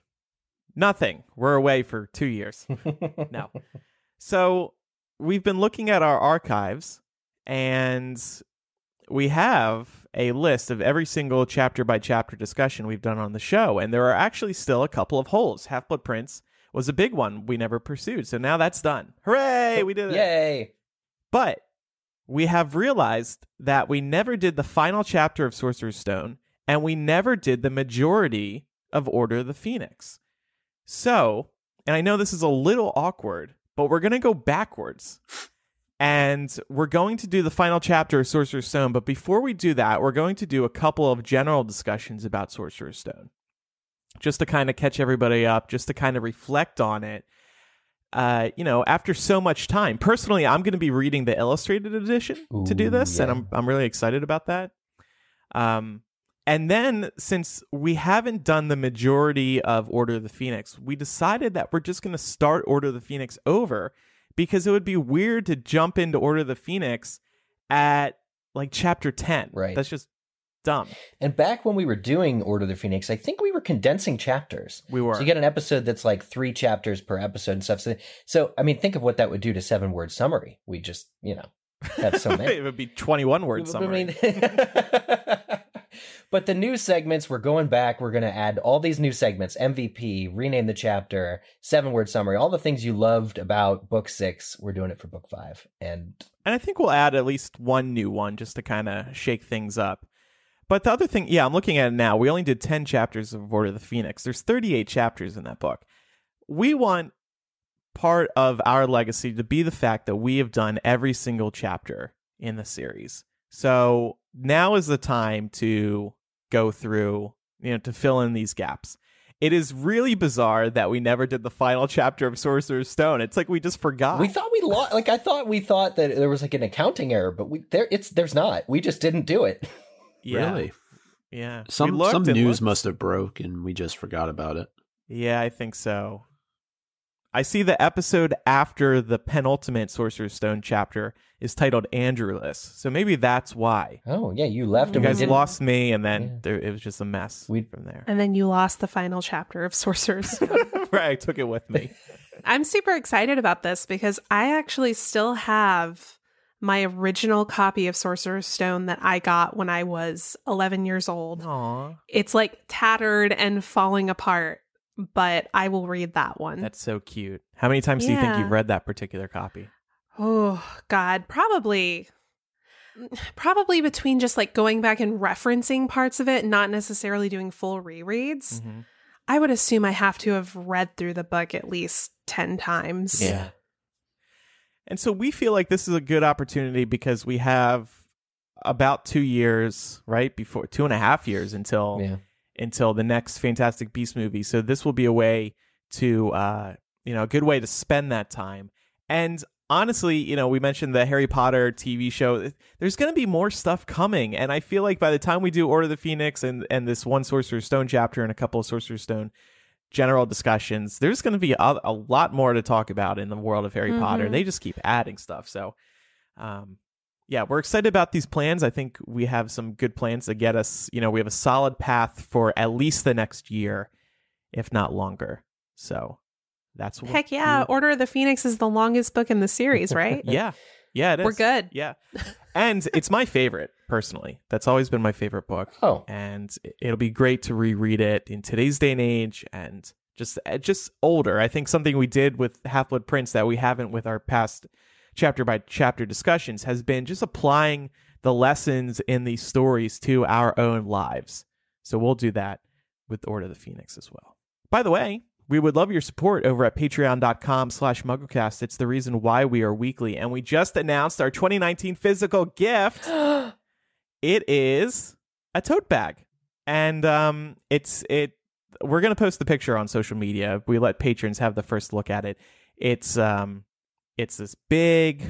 Nothing. We're away for two years. No. So we've been looking at our archives, and we have a list of every single chapter by chapter discussion we've done on the show. And there are actually still a couple of holes. Half-Blood Prince was a big one we never pursued. So now that's done. Hooray, we did it. Yay. But we have realized that we never did the final chapter of Sorcerer's Stone, and we never did the majority of Order of the Phoenix. So, and I know this is a little awkward, but we're going to go backwards. And we're going to do the final chapter of Sorcerer's Stone, but before we do that, we're going to do a couple of general discussions about Sorcerer's Stone, just to kind of catch everybody up, just to kind of reflect on it. Uh, you know, after so much time, personally, I'm going to be reading the illustrated edition Ooh, to do this, yeah. and I'm I'm really excited about that. Um, and then since we haven't done the majority of Order of the Phoenix, we decided that we're just going to start Order of the Phoenix over. Because it would be weird to jump into Order of the Phoenix at, like, chapter ten. Right. That's just dumb. And back when we were doing Order of the Phoenix, I think we were condensing chapters. We were. So you get an episode that's, like, three chapters per episode and stuff. So, so I mean, think of what that would do to seven-word summary. We just, you know, have so many. It would be twenty-one-word summary. I mean... But the new segments, we're going back. We're going to add all these new segments, M V P, rename the chapter, seven-word summary, all the things you loved about book six. We're doing it for book five. And and I think we'll add at least one new one just to kind of shake things up. But the other thing, yeah, I'm looking at it now. We only did ten chapters of Order of the Phoenix. There's thirty-eight chapters in that book. We want part of our legacy to be the fact that we have done every single chapter in the series. So... Now is the time to go through, you know, to fill in these gaps. It is really bizarre that we never did the final chapter of Sorcerer's Stone. It's like we just forgot. We thought we lost. Like I thought we thought that there was like an accounting error, but we there it's there's not. We just didn't do it. Yeah. Really? Yeah. Some some news looked. must have broke, and we just forgot about it. Yeah, I think so. I see the episode after the penultimate Sorcerer's Stone chapter is titled Andrewless. So maybe that's why. Oh, yeah. You left. You guys didn't... lost me, and then yeah. there, it was just a mess We'd... from there. And then you lost the final chapter of Sorcerer's Stone. Right. I took it with me. I'm super excited about this because I actually still have my original copy of Sorcerer's Stone that I got when I was eleven years old. Aww. It's like tattered and falling apart. But I will read that one. That's so cute. How many times yeah. do you think you've read that particular copy? Oh, God. Probably. Probably between just like going back and referencing parts of it, not necessarily doing full rereads. Mm-hmm. I would assume I have to have read through the book at least ten times. Yeah. And so we feel like this is a good opportunity because we have about two years, right? Before two and a half years until... Yeah. until the next Fantastic Beasts movie. So this will be a way to, uh, you know, a good way to spend that time. And honestly, you know, we mentioned the Harry Potter T V show. There's going to be more stuff coming. And I feel like by the time we do Order of the Phoenix and, and this one Sorcerer's Stone chapter and a couple of Sorcerer's Stone general discussions. There's going to be a, a lot more to talk about in the world of Harry mm-hmm. Potter. They just keep adding stuff. So, um, yeah, we're excited about these plans. I think we have some good plans to get us, you know, we have a solid path for at least the next year, if not longer. So that's what heck yeah. We're... Order of the Phoenix is the longest book in the series, right? yeah. Yeah, it is. We're good. Yeah. And it's my favorite, personally. That's always been my favorite book. Oh. And it'll be great to reread it in today's day and age and just just older. I think something we did with Half-Blood Prince that we haven't with our past chapter by chapter discussions has been just applying the lessons in these stories to our own lives. So we'll do that with Order of the Phoenix as well. By the way, we would love your support over at patreon.com slash MuggleCast. It's the reason why we are weekly. And we just announced our twenty nineteen physical gift. It is a tote bag. And um, it's it. We're going to post the picture on social media. We let patrons have the first look at it. It's um, it's this big...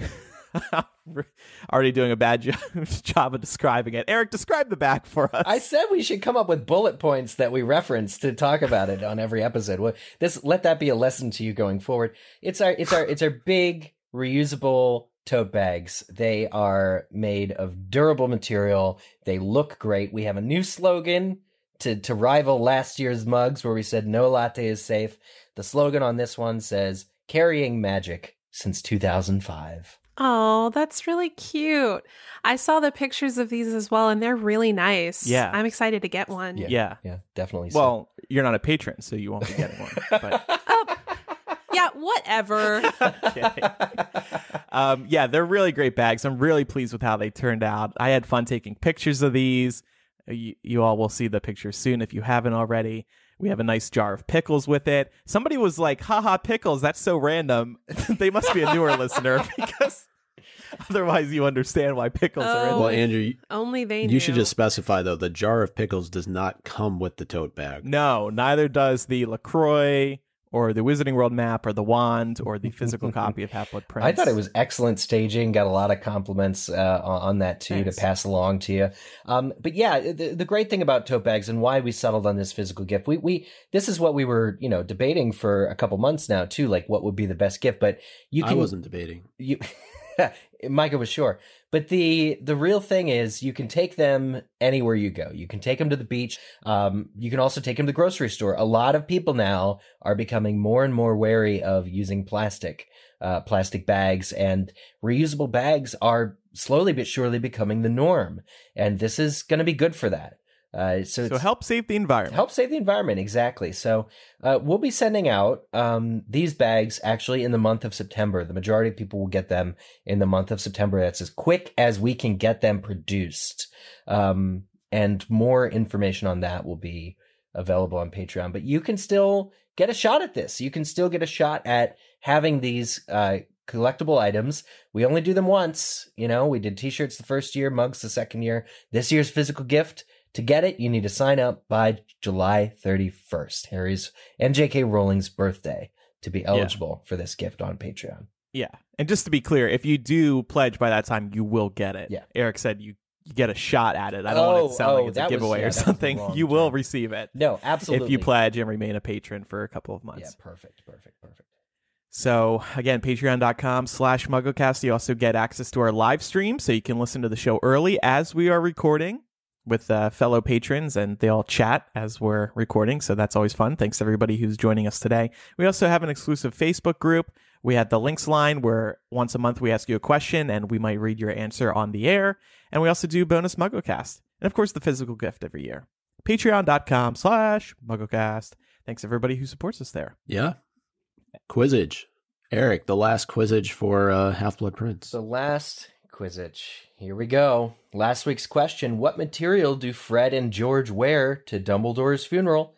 already doing a bad job, job of describing it. Eric, describe the bag for us. I said we should come up with bullet points that we reference to talk about it on every episode. Well, this let that be a lesson to you going forward. It's our it's our it's our big reusable tote bags. They are made of durable material. They look great. We have a new slogan to to rival last year's mugs where we said no latte is safe. The slogan on this one says carrying magic since two thousand five. Oh, that's really cute. I saw the pictures of these as well, and they're really nice. Yeah. I'm excited to get one. Yeah. Yeah, yeah definitely. So. Well, you're not a patron, so you won't be getting one. But. oh, yeah, whatever. Okay. um, yeah, they're really great bags. I'm really pleased with how they turned out. I had fun taking pictures of these. You, you all will see the pictures soon if you haven't already. We have a nice jar of pickles with it. Somebody was like, haha, pickles, that's so random. They must be a newer listener because otherwise you understand why pickles oh, are in there. Well, Andrew, only they you knew. Should just specify, though, the jar of pickles does not come with the tote bag. No, neither does the LaCroix or the Wizarding World map or the wand or the physical copy of Half-Blood Prince. I thought it was excellent staging. Got a lot of compliments uh, on that, too, thanks. To pass along to you. Um, but, yeah, the, the great thing about tote bags and why we settled on this physical gift, we we this is what we were, you know, debating for a couple months now, too, like what would be the best gift. But you can, I wasn't debating. You, Micah was sure. But the the real thing is you can take them anywhere you go. You can take them to the beach. Um, you can also take them to the grocery store. A lot of people now are becoming more and more wary of using plastic, uh, plastic bags. And reusable bags are slowly but surely becoming the norm. And this is going to be good for that. Uh, so so help save the environment. Help save the environment, exactly. So uh, we'll be sending out um, these bags actually in the month of September. The majority of people will get them in the month of September. That's as quick as we can get them produced. Um, and more information on that will be available on Patreon. But you can still get a shot at this. You can still get a shot at having these uh, collectible items. We only do them once. You know, we did T-shirts the first year, mugs the second year. This year's physical gift. To get it, you need to sign up by July thirty-first, Harry's and J K Rowling's birthday, to be eligible yeah. for this gift on Patreon. Yeah. And just to be clear, if you do pledge by that time, you will get it. Yeah. Eric said you, you get a shot at it. I don't oh, want it to sound oh, like it's a giveaway was, yeah, or something. You will time. receive it. No, absolutely. If you pledge and remain a patron for a couple of months. Yeah, perfect, perfect, perfect. So, again, patreon.com slash MuggleCast. You also get access to our live stream, so you can listen to the show early as we are recording. With uh, fellow patrons, and they all chat as we're recording, so that's always fun. Thanks to everybody who's joining us today. We also have an exclusive Facebook group. We had the links line where once a month we ask you a question, and we might read your answer on the air. And we also do bonus MuggleCast, and of course the physical gift every year. Patreon.com slash MuggleCast. Thanks everybody who supports us there. Yeah. Quizage, Eric, the last quizage for uh, Half-Blood Prince. The last. Quizage. Here we go. Last week's question, what material do Fred and George wear to Dumbledore's funeral?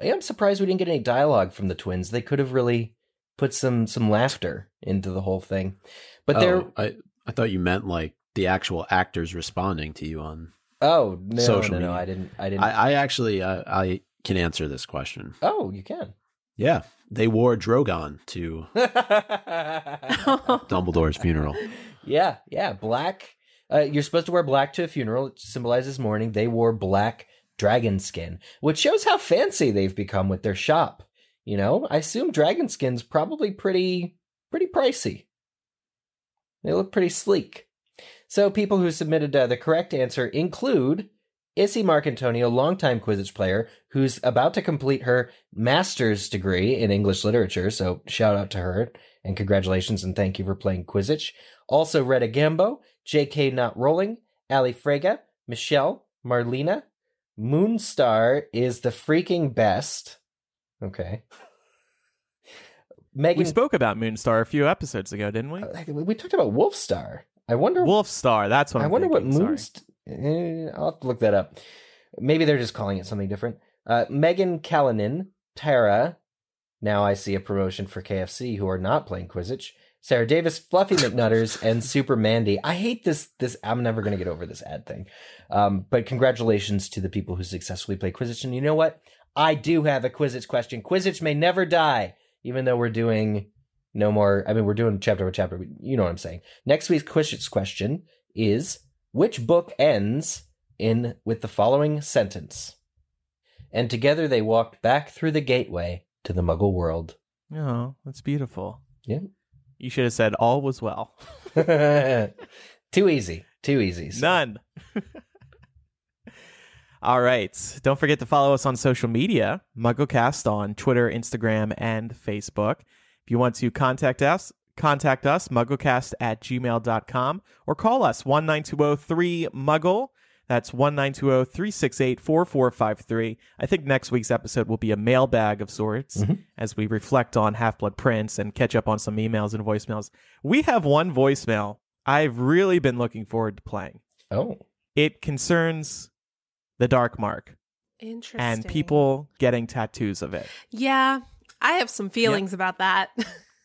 I am surprised we didn't get any dialogue from the twins. They could have really put some some laughter into the whole thing. But oh, there I, I thought you meant like the actual actors responding to you on Oh, no, social no, no, media. I didn't I didn't I, I actually I, I can answer this question. Oh, you can. Yeah, they wore Drogon to Dumbledore's funeral. Yeah, yeah, black. Uh, you're supposed to wear black to a funeral. It symbolizes mourning. They wore black dragon skin, which shows how fancy they've become with their shop. You know, I assume dragon skin's probably pretty, pretty pricey. They look pretty sleek. So people who submitted uh, the correct answer include Issy Marcantonio, longtime Quidditch player, who's about to complete her master's degree in English literature, so shout out to her, and congratulations and thank you for playing Quidditch. Also Retta Gambo, J K Not Rolling, Ali Frega, Michelle, Marlena, Moonstar is the freaking best. Okay. Megan... We spoke about Moonstar a few episodes ago, didn't we? We talked about Wolfstar. I wonder. Wolfstar. That's what I'm I wonder thinking. What Moonstar. Eh, I'll have to look that up. Maybe they're just calling it something different. Uh, Megan Callanan, Tara. Now I see a promotion for K F C who are not playing Quidditch. Sarah Davis, Fluffy McNutters, and Super Mandy. I hate this. This I'm never going to get over this ad thing. Um, but congratulations to the people who successfully play Quidditch. And you know what? I do have a Quidditch question. Quidditch may never die, even though we're doing no more. I mean, we're doing chapter by chapter. But you know what I'm saying. Next week's Quidditch question is, which book ends in with the following sentence? And together they walked back through the gateway to the Muggle world. Oh, that's beautiful. Yeah. You should have said all was well. Too easy. Too easy. So. None. All right. Don't forget to follow us on social media, MuggleCast on Twitter, Instagram, and Facebook. If you want to contact us, contact us, MuggleCast at gmail dot com, or call us one nine two oh three muggle. That's one nine two oh three six eight four four five three. I think next week's episode will be a mailbag of sorts, mm-hmm. as we reflect on Half-Blood Prince and catch up on some emails and voicemails. We have one voicemail I've really been looking forward to playing. Oh. It concerns the Dark Mark. Interesting. And people getting tattoos of it. Yeah, I have some feelings yeah. about that.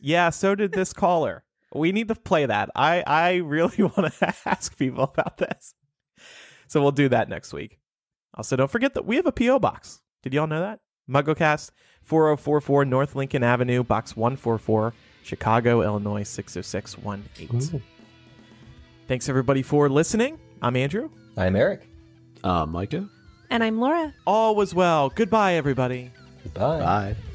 Yeah, so did this caller. We need to play that. I, I really want to ask people about this. So we'll do that next week. Also, don't forget that we have a P O box. Did y'all know that? MuggleCast, four oh four four North Lincoln Avenue, Box one forty-four, Chicago, Illinois, six oh six one eight. Ooh. Thanks, everybody, for listening. I'm Andrew. I'm Eric. I'm uh, Micah. And I'm Laura. All was well. Goodbye, everybody. Goodbye. Bye.